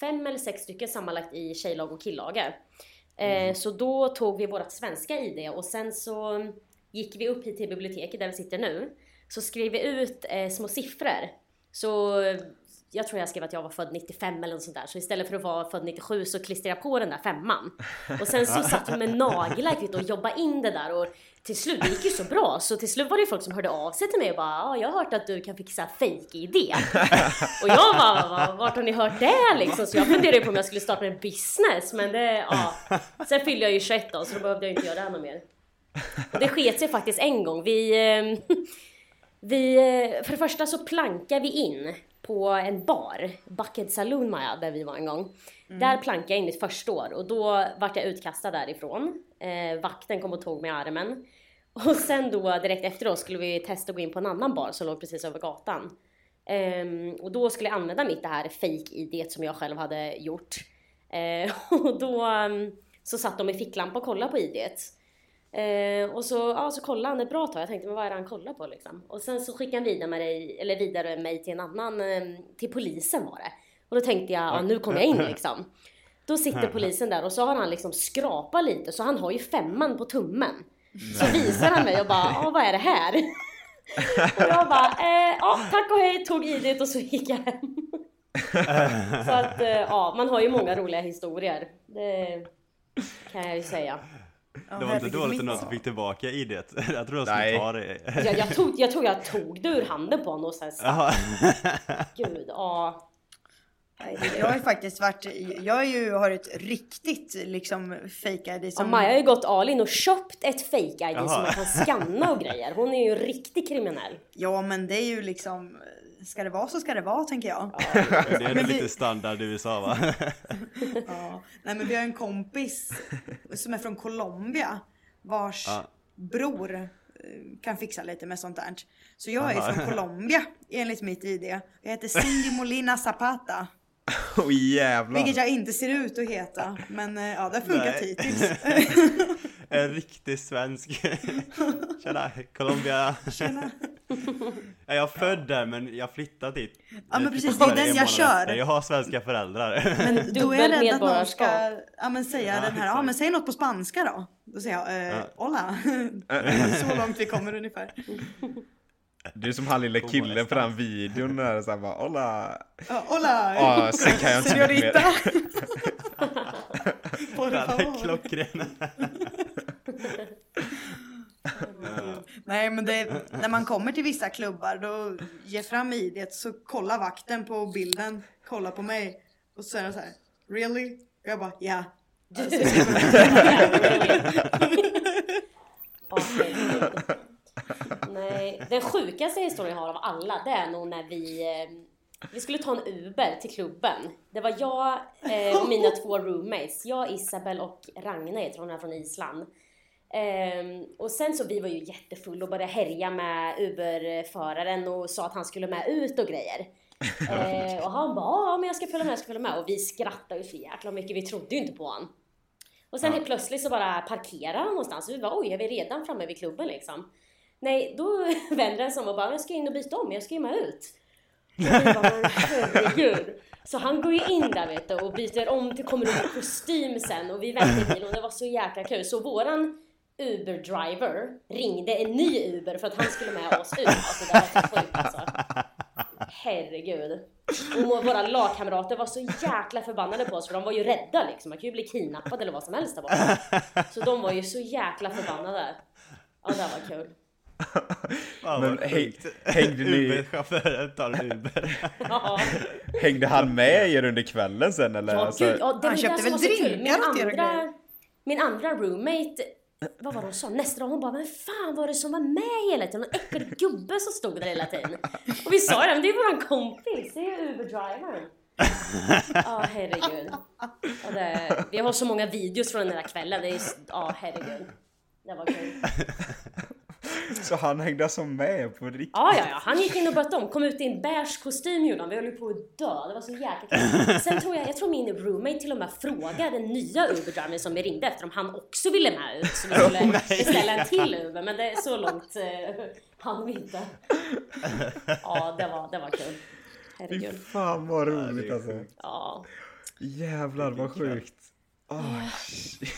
5 eller 6 stycken sammanlagt i tjejlag och killager. Så då tog vi vårt svenska ID och sen så gick vi upp hit till biblioteket där vi sitter nu. Så skrev vi ut små siffror. Så jag tror jag skrev att jag var född 95 eller något sånt där. Så istället för att vara född 97 så klistrade jag på den där 5:an. Och sen så satt vi med naglar och jobbade in det där. Och till slut, det gick ju så bra. Så till slut var det folk som hörde av sig till mig och bara, jag har hört att du kan fixa fake-ID. Och jag bara, vart har ni hört det liksom? Så jag funderade på om jag skulle starta en business. Men sen fyllde jag ju 21 då, så då behövde jag inte göra det här mer. Och det sket sig faktiskt en gång. Vi, för det första så plankar vi in på en bar, Bucket Saloon där vi var en gång. Där plankade jag in mitt första år och då vart jag utkastad därifrån. Vakten kom och tog mig i armen. Och sen då direkt efter då skulle vi testa att gå in på en annan bar som låg precis över gatan. Och då skulle jag använda mitt det här fake-ID som jag själv hade gjort. Och då så satt de i ficklampa och kollade på ID:et. Och så kollade han ett bra tag. Jag tänkte, men vad är det han kollar på liksom? Och sen så skickade han vidare mig till en annan, till polisen var det. Och då tänkte jag, nu kommer jag in liksom. Då sitter polisen där och så har han liksom skrapat lite. Så han har ju 5:an på tummen. Så visar han mig och bara, vad är det här? Och jag bara, tack och hej, tog idet och så gick jag hem. Så att, man har ju många roliga historier. Det kan jag ju säga. Det var inte dåligt att någon som fick tillbaka i det. Jag tror jag skulle ta det. Jag tog det ur handen på honom och sen så. Gud, Jag har ju faktiskt varit, jag har ett riktigt liksom fake ID som... Ja, Maja har ju gått all in och köpt ett fake ID som man kan skanna och grejer. Hon är ju riktigt kriminell. Ja, men det är ju liksom, ska det vara så ska det vara, tänker jag. Ja, det är lite standard i USA, va? Ja. Nej, men vi har en kompis som är från Colombia vars bror kan fixa lite med sånt där. Så jag är från Colombia enligt mitt ID. Jag heter Cindy Molina Zapata. Oh, jävlar. Vilket jag inte ser ut att heta. Men ja, det har funkat hittills. En riktig svensk. Tjena, Colombia. Tjena. Jag är född där, men jag flyttat dit. Ja, men precis, det är den jag kör. Jag har svenska föräldrar. Men då är jag rädd att någon ska säga den här. Ja, men säg något på spanska då. Då säger jag, hola. Så långt vi kommer ungefär. Det är som han lilla killen på den videon där. Så han bara, hola. Hola. Ja, sen kan jag inte mer. Klockrena. Nej, men det, när man kommer till vissa klubbar, då ger fram idet, så kollar vakten på bilden, kollar på mig och så är det så här, really? Och jag bara, ja. Nej, den sjukaste historien jag har av alla, det är nog när vi skulle ta en Uber till klubben. Det var jag och mina två roommates. Jag, Isabel och Ragnar, heter hon, är från Island. Och sen så vi var ju jättefulla och började härja med Uber-föraren och sa att han skulle med ut och grejer. Och han bara, men jag ska följa med. Och vi skrattade ju så jäkla mycket, vi trodde ju inte på honom. Och sen helt plötsligt så bara parkerade han någonstans. Och vi bara, oj, är vi redan framme vid klubben liksom? Nej, då vände han som och bara, jag ska in och byta om, jag ska ju med ut. Herregud. Så han går ju in där, vet du, och byter om till, kommer upp i kostym sen, och vi väntade i bilen och det var så jäkla kul. Så våran Uber-driver ringde en ny Uber för att han skulle med oss ut. Alltså, det var så sjukt, alltså. Herregud. Och våra lagkamrater var så jäkla förbannade på oss, för de var ju rädda liksom. Man kan ju bli kidnappad eller vad som helst där bara. Så de var ju så jäkla förbannade. Ja, det var kul. Men hängde ni Uber-chauffören tar en Uber. Hängde han med er under kvällen sen eller? Ja, alltså... Gud, ja, han köpte väl drinkar. Min andra roommate, vad var det hon sa? Nästa dag hon bara, men fan var det som var med hela tiden? Någon äcklig gubbe som stod där hela tiden. Och vi sa det, men det är våran kompis, det är ju Uber-drivern. Herregud. Vi har så många videos från den här kvällen. Herregud. Det var kul. Så han hängde som med på riktigt. Ja. Han gick in och bötte om. Kom ut i en beige kostym, gjorde han. Vi höll på att dö. Det var så jäkla kul. Sen tror jag min roommate till och med frågade den nya Uber-drivern som vi ringde efter om han också ville med ut. Så vi skulle beställa en till Uber. Men det är så långt han inte. Ja, det var kul. Herregud. Fan vad roligt alltså. Ja. Jävlar vad sjukt.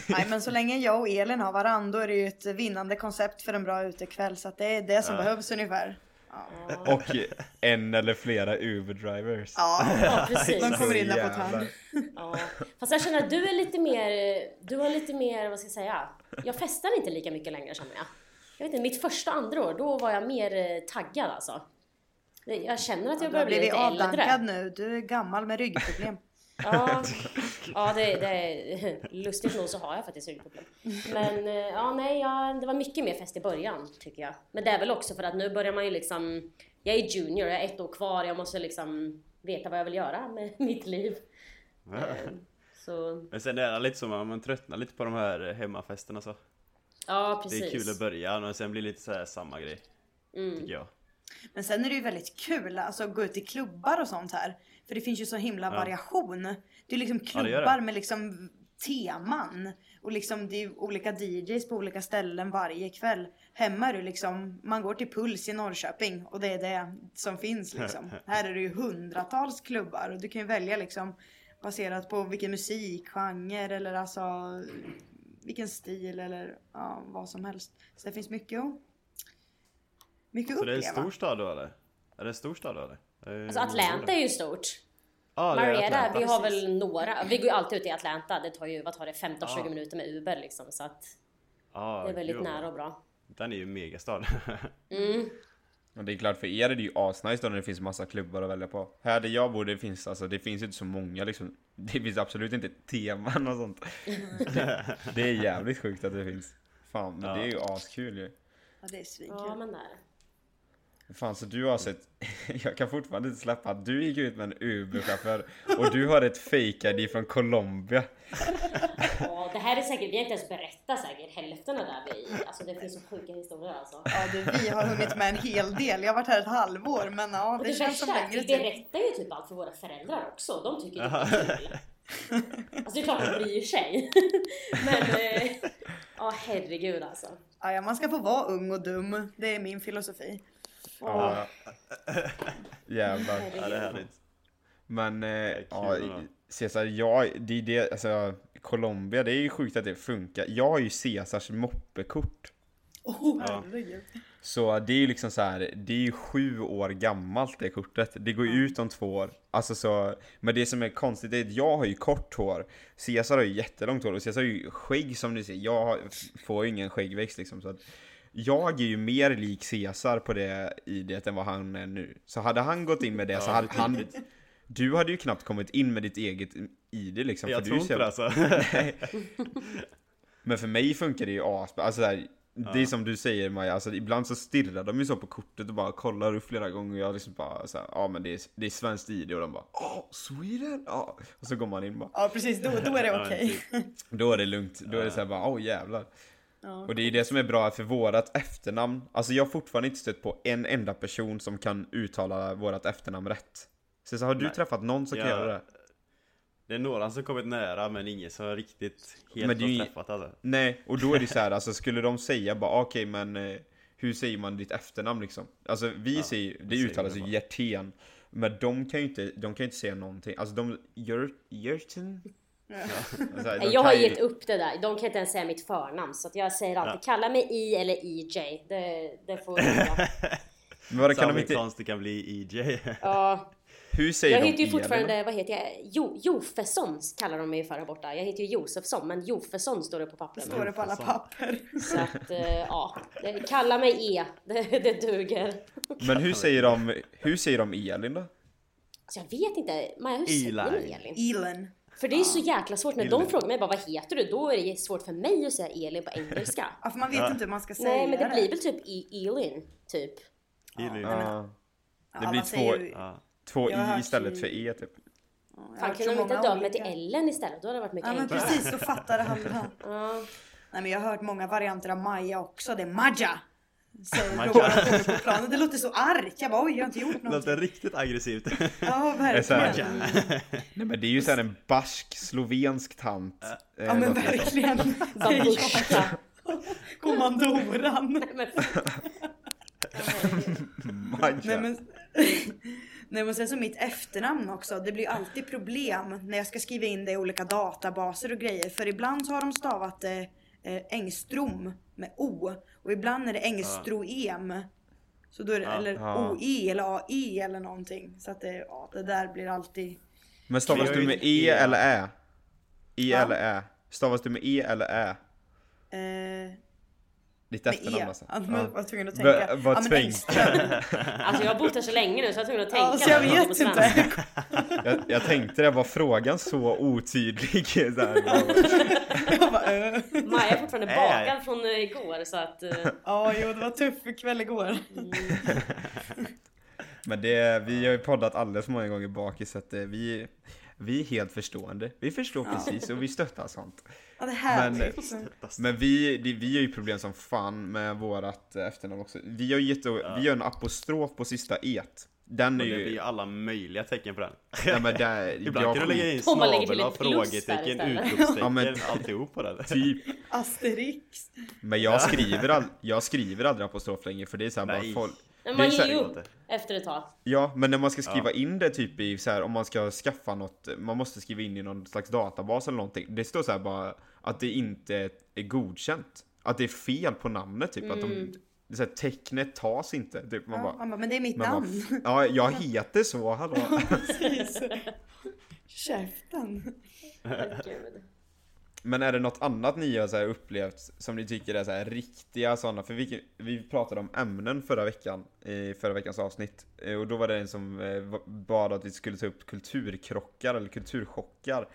Nej, men så länge jag och Elin har varandra är det ju ett vinnande koncept för en bra utekväll. Så att det är det som behövs ungefär. Och en eller flera Uber-drivers. Ja, precis. De kommer in där på tand. Ja. Fast jag känner att du är lite mer, vad ska jag säga? Jag festar inte lika mycket längre, känner jag. Jag vet inte, mitt första andra år, då var jag mer taggad alltså. Jag känner att jag börjar bli lite äldre. Du blir avdankad nu, du är gammal med ryggproblem. Ja, det är lustigt nog så har jag faktiskt ryggproblem. Men det var mycket mer fest i början tycker jag. Men det är väl också för att nu börjar man ju liksom, jag är junior, jag är 1 år kvar, jag måste liksom veta vad jag vill göra med mitt liv. Så. Men sen är det lite som att man tröttnar lite på de här hemmafesterna så. Ja, precis. Det är kul att börja och sen blir det lite så här samma grej tycker jag. Men sen är det ju väldigt kul alltså, att gå ut i klubbar och sånt här. För det finns ju så himla variation. Det är liksom klubbar med liksom teman. Och liksom det är olika DJs på olika ställen varje kväll. Hemma är det liksom, man går till Puls i Norrköping. Och det är det som finns liksom. Här är det ju hundratals klubbar. Och du kan ju välja liksom baserat på vilken musikgenre. Eller alltså vilken stil eller vad som helst. Så det finns mycket att uppleva. Så det är en storstad då eller? Alltså Atlanta är ju stort. Marietta, vi har väl några. Vi går ju alltid ut i Atlanta. Det tar ju 15-20 minuter med Uber liksom, så att det är väldigt nära och bra. Den är ju megastad. Och det är klart, för er är det ju asnice när det finns massa klubbar att välja på. Här där jag bor, det finns inte så många liksom. Det finns absolut inte teman och sånt. Det är jävligt sjukt att det finns. Fan, men ja. Det är ju askul ju. Ja, det är svinkul. Ja, men där. Fan, så du har sett... Jag kan fortfarande inte släppa att du gick ut med en Uber-chaufför och du har ett fake-ID från Colombia. Ja, det här är säkert... Vi har inte ens berättat säkert hälften av där vi... Alltså, det finns så sjuka historier alltså. Ja, vi har hunnit med en hel del. Jag har varit här ett halvår, men ja, det känns som längre tid. Vi berättar ju typ allt för våra föräldrar också. De tycker det är kul. Alltså, det är klart att de bryr sig. Men... Ja, herregud alltså. Ja, man ska få vara ung och dum. Det är min filosofi. Oh. Ja. Jävlar. Ja, det är härligt. Men Cesar, Colombia, det är ju sjukt att det funkar. Jag har ju Cesars moppekort. Herregud. Så det är ju liksom så här, det är ju 7 år gammalt det kortet. Det går ut om 2 år. Alltså så, men det som är konstigt är att jag har ju kort hår. Cesar har ju jättelångt hår och Cesar har ju skägg som ni ser. Jag får ju ingen skäggväxt liksom, så att jag är ju mer lik Cesar på det idet än vad han är nu. Så hade han gått in med det så hade han... Du hade ju knappt kommit in med ditt eget ID liksom. Jag tror inte det alltså. Men för mig funkar det ju alltså där. Det är som du säger, Maja, alltså, ibland så stirrar de ju så på kortet och bara kollar upp flera gånger och jag liksom bara såhär, ja men det är svenskt ID och de bara, Sweden? Ja, och så går man in bara. Ja precis, då är det okej. Då är det lugnt, då är det såhär bara, jävlar. Ja. Och det är det som är bra för vårat efternamn, alltså jag har fortfarande inte stött på en enda person som kan uttala vårat efternamn rätt. Så har du träffat någon som kan göra det? Det är några som kommit nära, men ingen som har riktigt helt träffat alla. Alltså. Nej, och då är det så här, alltså, skulle de säga bara okej, men hur säger man ditt efternamn liksom? Alltså vi säger, det uttalas ju Hjertén, men de kan ju inte säga någonting. Alltså de, Hjertén? Ja. Alltså, jag har gett upp det där. De kan inte ens säga mitt förnamn, så att jag säger alltid, kalla mig I eller IJ. Det får jag. Men vad kan de inte... konstigt kan bli IJ. Ja. Hur säger jag heter ju fortfarande, vad heter jag? Joffesson kallar de mig förra borta. Jag heter ju Josefsson, men Joffesson står det på papper. Står det på alla papper. Så att, kalla mig E. Det duger. Men hur säger de Elin då? Alltså, jag vet inte. Maja, hur säger Elin? Elin. För det är så jäkla svårt när de frågar mig bara, vad heter du? Då är det svårt för mig att säga Elin på engelska. Ja, för man vet inte hur man ska säga. Nej, men det blir väl typ Elin, typ. Elin. Ja. Det blir två i istället för E typ. Fan, kunde de inte döma till Ellen istället? Då hade det varit mycket enklare. Men precis, så fattade han det. Nej, men jag har hört många varianter av Maja också. Det är Maja. Säger på planen. Det låter så argt. Jag bara, oj, jag har inte gjort någonting. Det låter riktigt aggressivt. Ja, verkligen. Nej, men det är ju såhär en barsk slovensk tant. Ja, men verkligen. Babushka. Kommandoran. Nej men sen så mitt efternamn också. Det blir alltid problem när jag ska skriva in det i olika databaser och grejer. För ibland så har de stavat det Engstrom med O. Och ibland är det Engstroem. Så då är det, eller OE eller AE eller någonting. Så att det där blir alltid. Men stavas du med E eller Ä? Eller Ä? Stavas du med E eller Ä? Ditt efternamn alltså. Jag var tvungen att tänka. Alltså jag har bott här så länge nu så jag var tvungen att tänka. Alltså, jag vet inte. jag tänkte det var frågan så otydlig. Maja är fortfarande bakad från igår så att... Jo, det var tuff kväll igår. Men vi har ju poddat alldeles många gånger bakis så att vi är helt förstående. Vi förstår precis och vi stöttar sånt. Ja, det här men vi har ju problem som fan med vårat efternamn också. Vi gör en apostrof på sista et. Den är ju alla möjliga tecken på den. Ja, men ibland kan du lägga in snabel och frågetecken, utropstecken, alltihop på den. Typ. Asterix. Men jag skriver aldrig apostrof längre för det är så här bara folk. Men man ger ju upp efter ett tag. Ja, men när man ska skriva in det typ i så här, om man ska skaffa något, man måste skriva in i någon slags databas eller någonting. Det står så här bara att det inte är godkänt. Att det är fel på namnet typ. Att så här, tecknet tas inte. Typ, man bara, men det är mitt namn. Jag heter så, hallå. Precis. Käften. Men är det något annat ni har så här upplevt som ni tycker är så här riktiga sådana? För vi pratade om ämnen förra veckan, i förra veckans avsnitt. Och då var det en som bad att vi skulle ta upp kulturkrockar eller kulturchockar.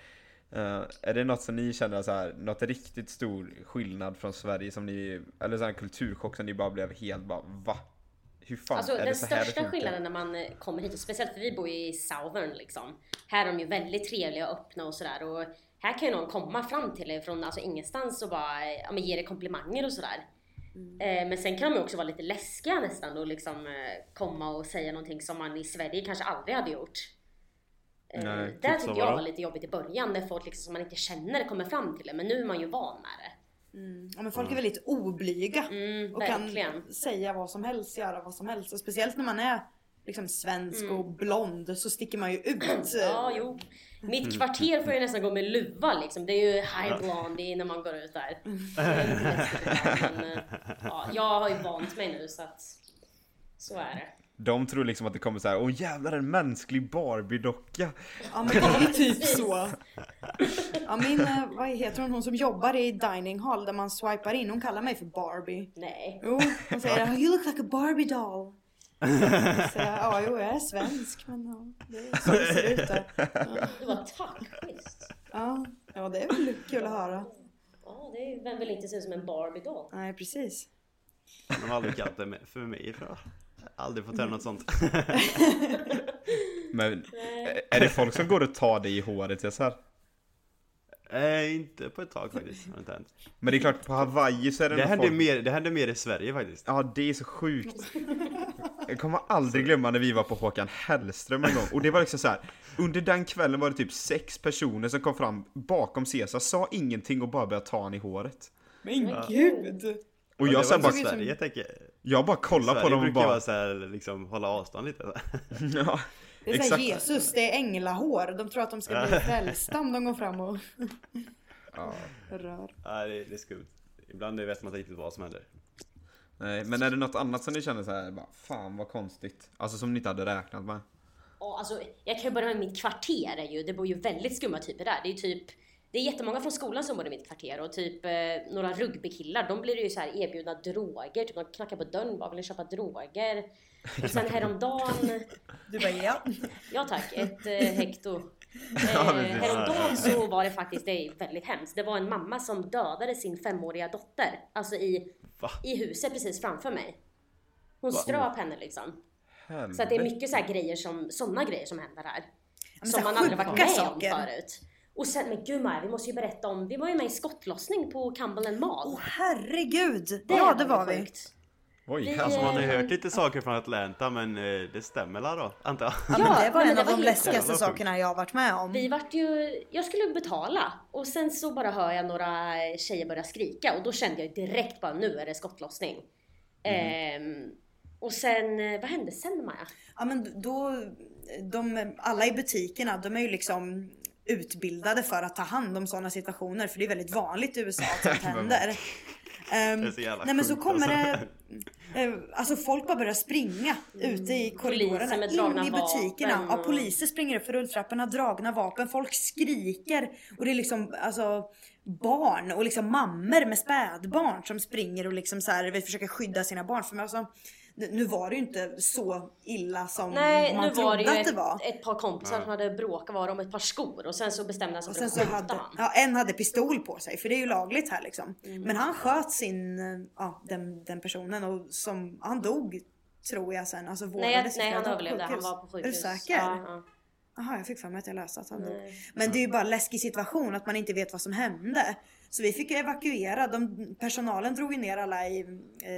Är det något som ni känner så här, något riktigt stor skillnad från Sverige som ni, eller så här kulturchock som ni bara blev helt bara, va? Hur fan alltså, är det så här? Den största skillnaden när man kommer hit, och speciellt för vi bor ju i Southern liksom. Här är de ju väldigt trevliga och öppna och sådär, och här kan ju någon komma fram till dig från alltså ingenstans och bara ja, men ge dig komplimanger och sådär. Men sen kan de ju också vara lite läskiga nästan och liksom komma och säga någonting som man i Sverige kanske aldrig hade gjort. Nej, där tyckte jag var lite jobbigt i början när folk liksom, som man inte känner kommer fram till det, men nu är man ju van med det. Ja, men folk är väldigt oblyga och verkligen kan säga vad som helst, göra vad som helst, och speciellt när man är liksom svensk och blond så sticker man ju ut. Ja, jo. Mitt kvarter får ju nästan gå med luva liksom. Det är ju high blondie när man går ut där. Men, ja, jag har ju vant mig nu så att så är det. De tror liksom att det kommer så här, åh jävlar, en mänsklig Barbie-docka. Ja, men det är typ så. Ja, min, vad heter hon som jobbar i dining hall där man swipar in, hon kallar mig för Barbie. Nej. Jo, hon säger, you look like a Barbie doll. Så ja, jo, jag är svensk, men ja, det är så det ser ut där. Ja. Det var tackvist. Ja, ja, det är väl kul att höra. Ja, det är, vem vill inte se som en Barbie doll? Nej, precis. Man har aldrig kallat det för mig för. Aldrig fått höra något sånt. Men är det folk som går och tar dig i håret så här? Inte på ett tag faktiskt. Men det är klart, på Hawaii så är det händer folk... mer. Det händer mer i Sverige faktiskt. Ja, det är så sjukt. Jag kommer aldrig glömma när vi var på Håkan Hellström en gång. Och det var liksom så här, under den kvällen var det typ 6 personer som kom fram bakom Cesar, sa ingenting och bara började ta han i håret. Men gud! Och jag sen bara Sverige, tänker jag bara kollar på dem och bara så här, liksom hålla avstånd lite. Ja. Det är exakt. Så här, Jesus, det är änglahår. De tror att de ska bli frälsta om de går fram och ja. Rör. Ja, det är skumt. Ibland vet man inte riktigt vad som händer. Nej, men är det något annat som ni känner så här, bara, fan vad konstigt? Alltså som ni inte hade räknat med? Ja, alltså jag kan börja med mitt kvarter ju. Det bor ju väldigt skumma typer där. Det är ju typ, det är jättemånga från skolan som bor i mitt kvarter, och typ några rugbykillar, de blir ju så här erbjudna droger, typ de knackar på dörren, bara vill köpa droger. Och sen häromdagen... Du bara ja. Ja tack, ett hekto. Häromdagen så var det faktiskt, det är väldigt hemskt, det var en mamma som dödade sin 5-åriga dotter, alltså i huset precis framför mig. Hon ströp henne liksom. Helvete. Så att det är mycket så här grejer som, sådana grejer som händer här. Men som man aldrig varit med saker. Om förut. Och sen, men gud Maja, vi måste ju berätta om... Vi var ju med i skottlossning på Campbell & Mall. Åh, herregud! Ja, det var vi. Oj, alltså man har hört lite saker från Atlanta, men det stämmer där då, antar jag. Ja, men det var en av de läskigaste sakerna jag har varit med om. Vi vart ju... Jag skulle betala. Och sen så bara hör jag några tjejer börja skrika. Och då kände jag direkt bara, nu är det skottlossning. Och sen, vad hände sen Maja? Ja, men då... alla i butikerna, de är ju liksom... utbildade för att ta hand om sådana situationer, för det är väldigt vanligt i USA att sånt händer. Nej, men så kommer det alltså folk bara börjar springa ute i korridorerna, in i butikerna, och poliser springer upp för rulltrapporna, dragna vapen, folk skriker, och det är liksom alltså barn och liksom mammor med spädbarn som springer och liksom så här, försöker skydda sina barn, för alltså, nu var det ju inte så illa som man trodde att det var. Nej, nu var det ju ett par kompisar som hade bråkat var om ett par skor. Och sen så bestämde han sig för att skjuta han. Ja, en hade pistol på sig, för det är ju lagligt här liksom. Men han sköt den personen, och som, han dog, tror jag sen. Alltså, nej, han överlevde. Han var på sjukhus. Är du säker? Ja. Aha, jag fick för mig att jag läste att han dog. Men det är ju bara en läskig situation att man inte vet vad som hände. Så vi fick evakuera. Personalen drog ner alla i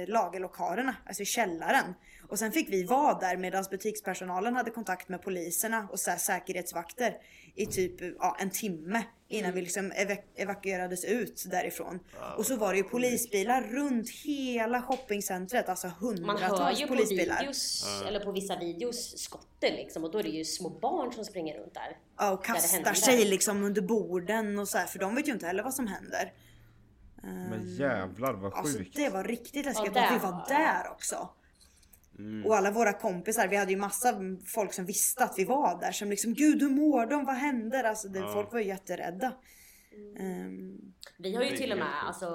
lagerlokalerna, alltså i källaren. Och sen fick vi vara där medan butikspersonalen hade kontakt med poliserna och säkerhetsvakter i typ en timme innan vi liksom evakuerades ut därifrån. Och så var det ju polisbilar runt hela shoppingcentret, alltså hundratals polisbilar. Man hör ju på videos, eller på vissa videos, skotten liksom, och då är det ju små barn som springer runt där. Ja, och kastar sig liksom under borden och så här, för de vet ju inte heller vad som händer. Men jävlar vad sjukt. Alltså, det var riktigt läskigt att vi var där också. Och alla våra kompisar, vi hade ju massa folk som visste att vi var där, som liksom, gud hur mår de, vad händer? Alltså folk var ju jätterädda. Vi har ju till och med, alltså,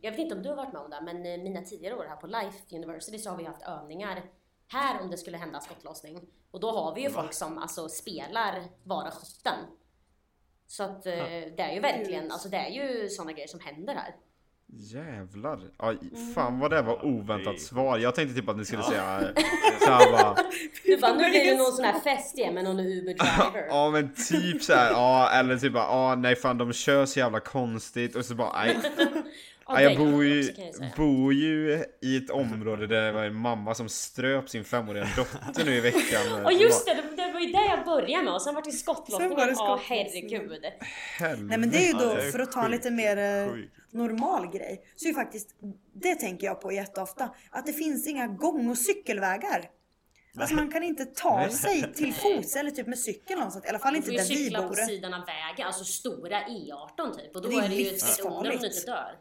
jag vet inte om du har varit med om det, men mina tidigare år här på Life University så har vi haft övningar här om det skulle hända skottlossning. Och då har vi ju folk som alltså, spelar vara skotten. Så att, det är ju verkligen, alltså, det är ju sådana grejer som händer här. Jävlar. Aj, fan vad det var oväntat svar. Jag tänkte typ att ni skulle säga så här bara... Du bara, nu blir det någon sån här fest igen med någon Uber-driver. Ja, men typ så här, ja, eller typ bara, ja, nej fan, de kör så jävla konstigt. Och så bara, nej. Okay, jag bor ju i ett område där det var en mamma som ströp sin 5-åriga dotter nu i veckan. Och just det var ju där jag började med. Och sen var det skottlossningen. Åh, herregud. Nej, men det är ju då, för att ta lite mer normal grej, så är faktiskt, det tänker jag på jätteofta, att det finns inga gång- och cykelvägar. Alltså man kan inte ta sig till fots eller typ med cykel någonstans. I alla fall inte där vi bor. På sidan av vägen, alltså stora E18 typ. Och då det är det ju ett ord om du inte dör.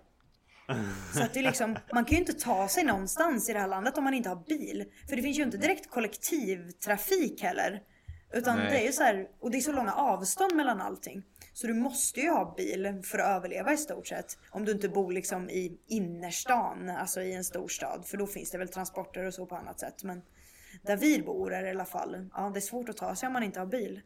Så att det liksom, man kan ju inte ta sig någonstans i det här landet om man inte har bil. För det finns ju inte direkt kollektivtrafik heller. Utan det är ju så här, och det är så långa avstånd mellan allting. Så du måste ju ha bil för att överleva i stort sett. Om du inte bor liksom i innerstan, alltså i en storstad. För då finns det väl transporter och så på annat sätt. Men där vi bor är det i alla fall, ja, det är svårt att ta sig om man inte har bil.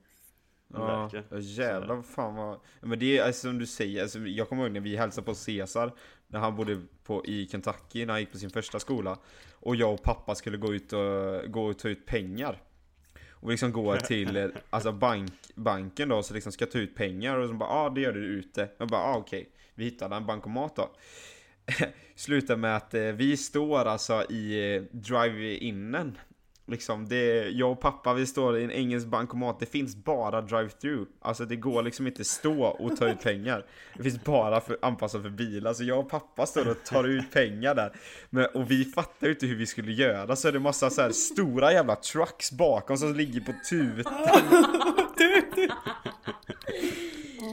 Ja, jävlar fan vad... Men det är alltså, som du säger, alltså, jag kommer ihåg när vi hälsade på Cesar när han bodde i Kentucky, när han gick på sin första skola. Och jag och pappa skulle gå ut och ta ut pengar. Och liksom gå till alltså banken då, så liksom ska ta ut pengar. Och så bara, det gör du ute. Jag bara, okej. Vi hittade en bankomat då. Slutar med att vi står alltså i drive-innen. Liksom, jag och pappa, vi står i en engelsk bankomat. Det finns bara drive-through. Alltså det går liksom inte stå och ta ut pengar. Det finns bara anpassat för bilar. Så jag och pappa står och tar ut pengar där. Och vi fattar ju inte hur vi skulle göra. Så är det massa så här stora jävla trucks bakom som ligger på tutan.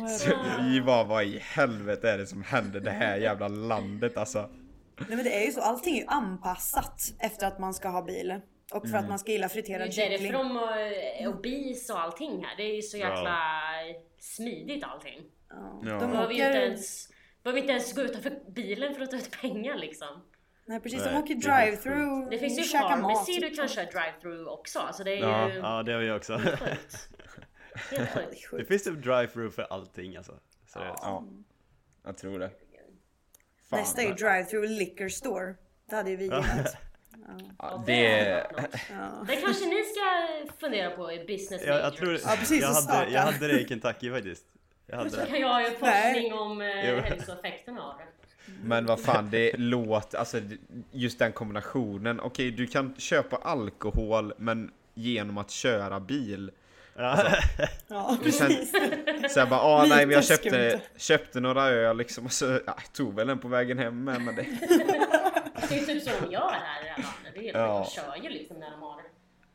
Så vi bara, vad i helvete är det som händer det här jävla landet alltså. Nej men det är ju så, allting är ju anpassat efter att man ska ha bil. Och för att man ska gilla friterad kyckling. Det är därifrån och bis och allting här. Det är ju så jäkla smidigt allting. Ja. De behöver inte ens gå utanför bilen för att ta ut pengar liksom. Nej precis, de åker drive-through. Det finns ju farmacy, du kan köra drive-through också. Alltså, det är ju... Ja, det har vi också. Helt sjukt. Det finns typ drive-through för allting alltså. Så jag tror det. Fan. Nästa är drive-through liquor store. Det hade ju vi gillat. Ja, det kanske ni ska fundera på i business. Jag tror jag hade det i Kentucky faktiskt. Så kan jag ju forskning om hälsoeffekterna av det. Men vad fan, det låter alltså just den kombinationen. Okej, du kan köpa alkohol men genom att köra bil. Alltså, precis. Så jag bara, nej men jag köpte några öl liksom, och så tog väl den på vägen hem med det. Det är typ så de gör här i alla landet. Det är helt kör ju liksom när de har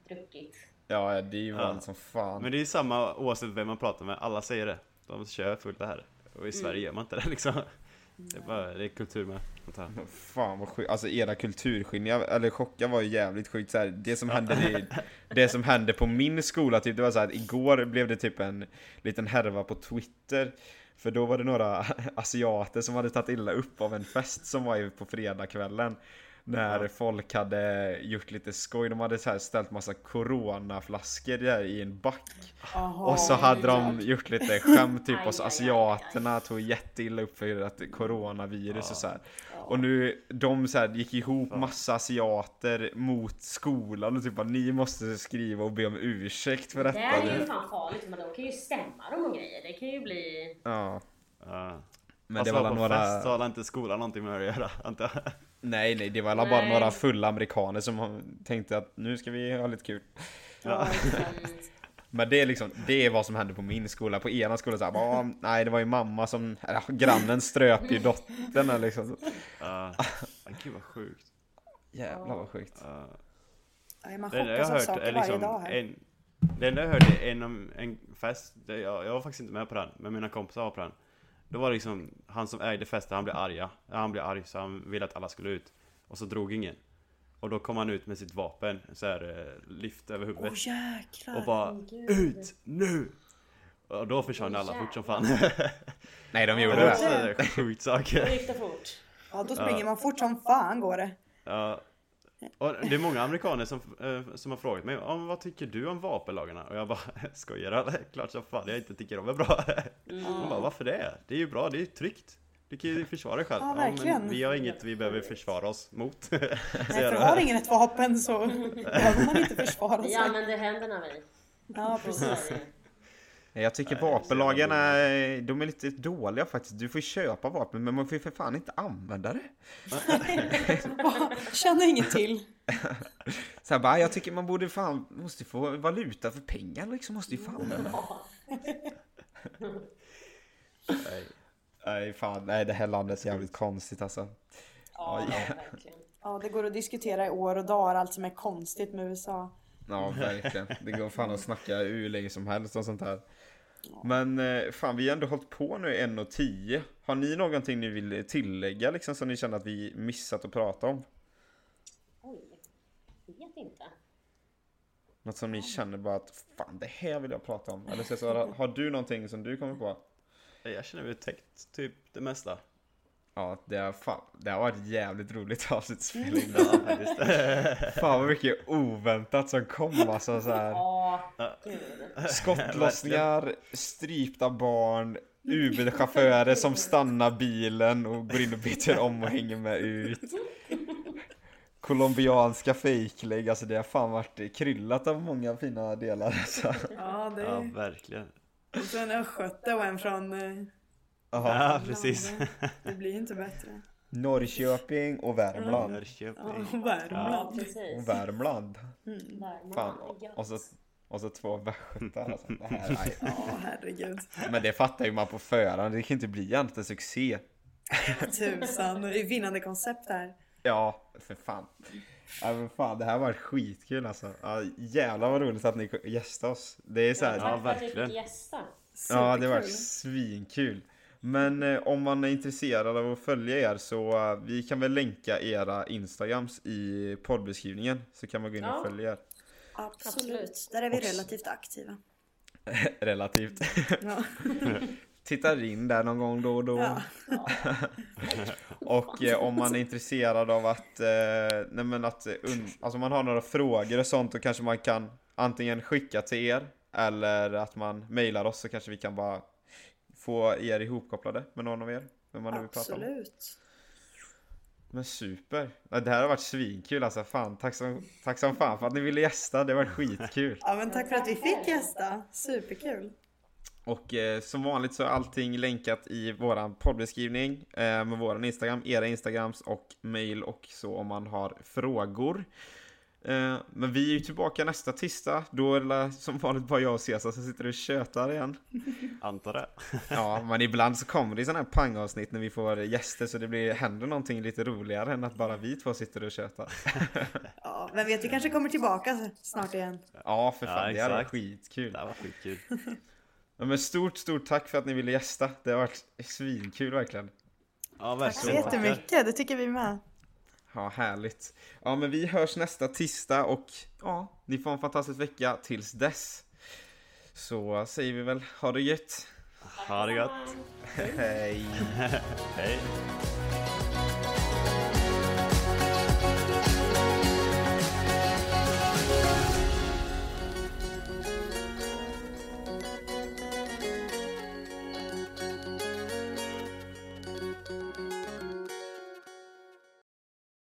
druckit. Ja, det är ju vanligt som fan. Men det är ju samma oavsett vem man pratar med. Alla säger det. De kör fullt det här. Och i Sverige gör man inte det liksom. Det är kultur med. Fan vad sjukt. Alltså era kulturskillnader eller chockar var ju jävligt sjukt så här, det som hände på min skola typ, det var så här att igår blev det typ en liten härva på Twitter. För då var det några asiater som hade tagit illa upp av en fest som var ju på fredagskvällen. När folk hade gjort lite skoj. De hade så här ställt massa coronaflaskor där i en back. Och så hade de gjort lite skämt typ. Och så asiaterna tog jätteilla upp för att coronavirus och så här. Och nu de så här, gick ihop massa asiater mot skolan. Och typ bara, ni måste skriva och be om ursäkt för detta. Det är ju fan farligt. Men de kan ju stämma dem och grejer. Det kan ju bli... Men alltså, det var fest så hade inte skolan någonting med att göra, antar jag. Nej, det var bara några fulla amerikaner som tänkte att nu ska vi ha lite kul. Ja. Men det är liksom, det är vad som hände på min skola. På ena skolan så här, nej det var ju mamma som, grannen ströp ju dottern liksom. Gud vad sjukt. Jävlar vad sjukt. Man chockas av saker varje dag här. Det enda jag hörde är en fest, jag var faktiskt inte med på den, men mina kompisar var på den. Då var det liksom, han som ägde festen, han blev arg så han ville att alla skulle ut. Och så drog ingen. Och då kom han ut med sitt vapen, så här lyft över huvudet. Och bara, ut nu! Och då försvann alla fort som fan. Nej, de gjorde det. Sjukt saker. De gick det fort. Ja, då springer man fort som fan går det. Ja. Och det är många amerikaner som har frågat mig om vad tycker du om vapenlagarna? Och jag bara, skojar, klart som fan jag inte tycker de är bra. De bara, varför det? Det är ju bra, det är tryggt. Du kan ju försvara dig själv. Ja, men vi har inget vi behöver försvara oss mot. Nej, för har ingen ett vapen så behöver man inte försvara sig. Ja, men det händerna vi. Ja, precis. Jag tycker vapenlagarna, de är lite dåliga faktiskt. Du får köpa vapen, men man får ju för fan inte använda det. Känner inget till. Så här bara, jag tycker man borde fan, måste få valuta för pengar liksom, måste ju fan. Nej, fan, nej, det här landet är jävligt konstigt alltså. Ja, verkligen. Ja, det går att diskutera i år och dagar allt som är konstigt med USA. Ja, verkligen. Det går fan att snacka hur länge som helst och sånt här. Men fan, vi har ändå hållit på nu 1:10. Har ni någonting ni vill tillägga liksom, som ni känner att vi missat att prata om? Oj, vet inte. Något som ni känner bara att fan, det här vill jag prata om. Eller så har du någonting som du kommer på? Jag känner mig täckt typ det mesta. Ja, det har varit jävligt roligt avsnittsspelning idag faktiskt. Fan vad mycket oväntat som kom alltså, så här. Skottlossningar, strypta barn, Uber-chaufförer som stannar bilen och går in och byter om och hänger med ut. Colombianska fejklägg, alltså det har fan varit kryllat av många fina delar alltså. Ja, det... ja, verkligen. Och sen en östgöte och en från... ja, precis. Det blir inte bättre. Norrköping och Värmland. Norrköping. Ja, Värmland. Ja, och Värmland. Värmland. Fan, och så två västgötar. Alltså. Ja, herregud. Men det fattar ju man på förhand. Det kan inte bli annat än succé. Tusan, det är vinnande koncept här. Ja, för fan. Ja, men fan, det här var skitkul alltså. Ja, jävlar vad roligt att ni gästade oss. Det är så här, ja, verkligen. Ja, det var svinkul. Men om man är intresserad av att följa er så vi kan väl länka era Instagrams i poddbeskrivningen så kan man gå in och följa er. Absolut, där är vi relativt aktiva. Relativt. Ja. Tittar in där någon gång då och då. Ja. Och om man är intresserad av att, alltså man har några frågor och sånt, och kanske man kan antingen skicka till er eller att man mejlar oss så kanske vi kan bara få er ihopkopplade med någon av er. Vem man nu pratar om. Absolut. Men super. Det här har varit svinkul alltså. Fan, tack som fan för att ni ville gästa. Det var skitkul. Ja, men tack för att vi fick gästa. Superkul. Och som vanligt så är allting länkat i våran poddbeskrivning med våran Instagram, era Instagrams och mail och så om man har frågor. Men vi är ju tillbaka nästa tisdag. Då är det som vanligt bara jag och Cesar som sitter och tjötar igen. Antar det. Ja, men ibland så kommer det sådana här pangavsnitt när vi får gäster så det händer någonting lite roligare än att bara vi två sitter och tjötar. Ja, men vet, vi kanske kommer tillbaka snart igen. Ja, för fan, det var skitkul. Det var skitkul. Ja, men stort tack för att ni ville gästa. Det har varit svinkul verkligen. Ja, verkligen. Tack så jättemycket, det tycker vi med. Ja, härligt. Ja, men vi hörs nästa tisdag och ja, ni får en fantastisk vecka tills dess. Så säger vi väl, ha det gött. Ha det gött. Hej. Hej.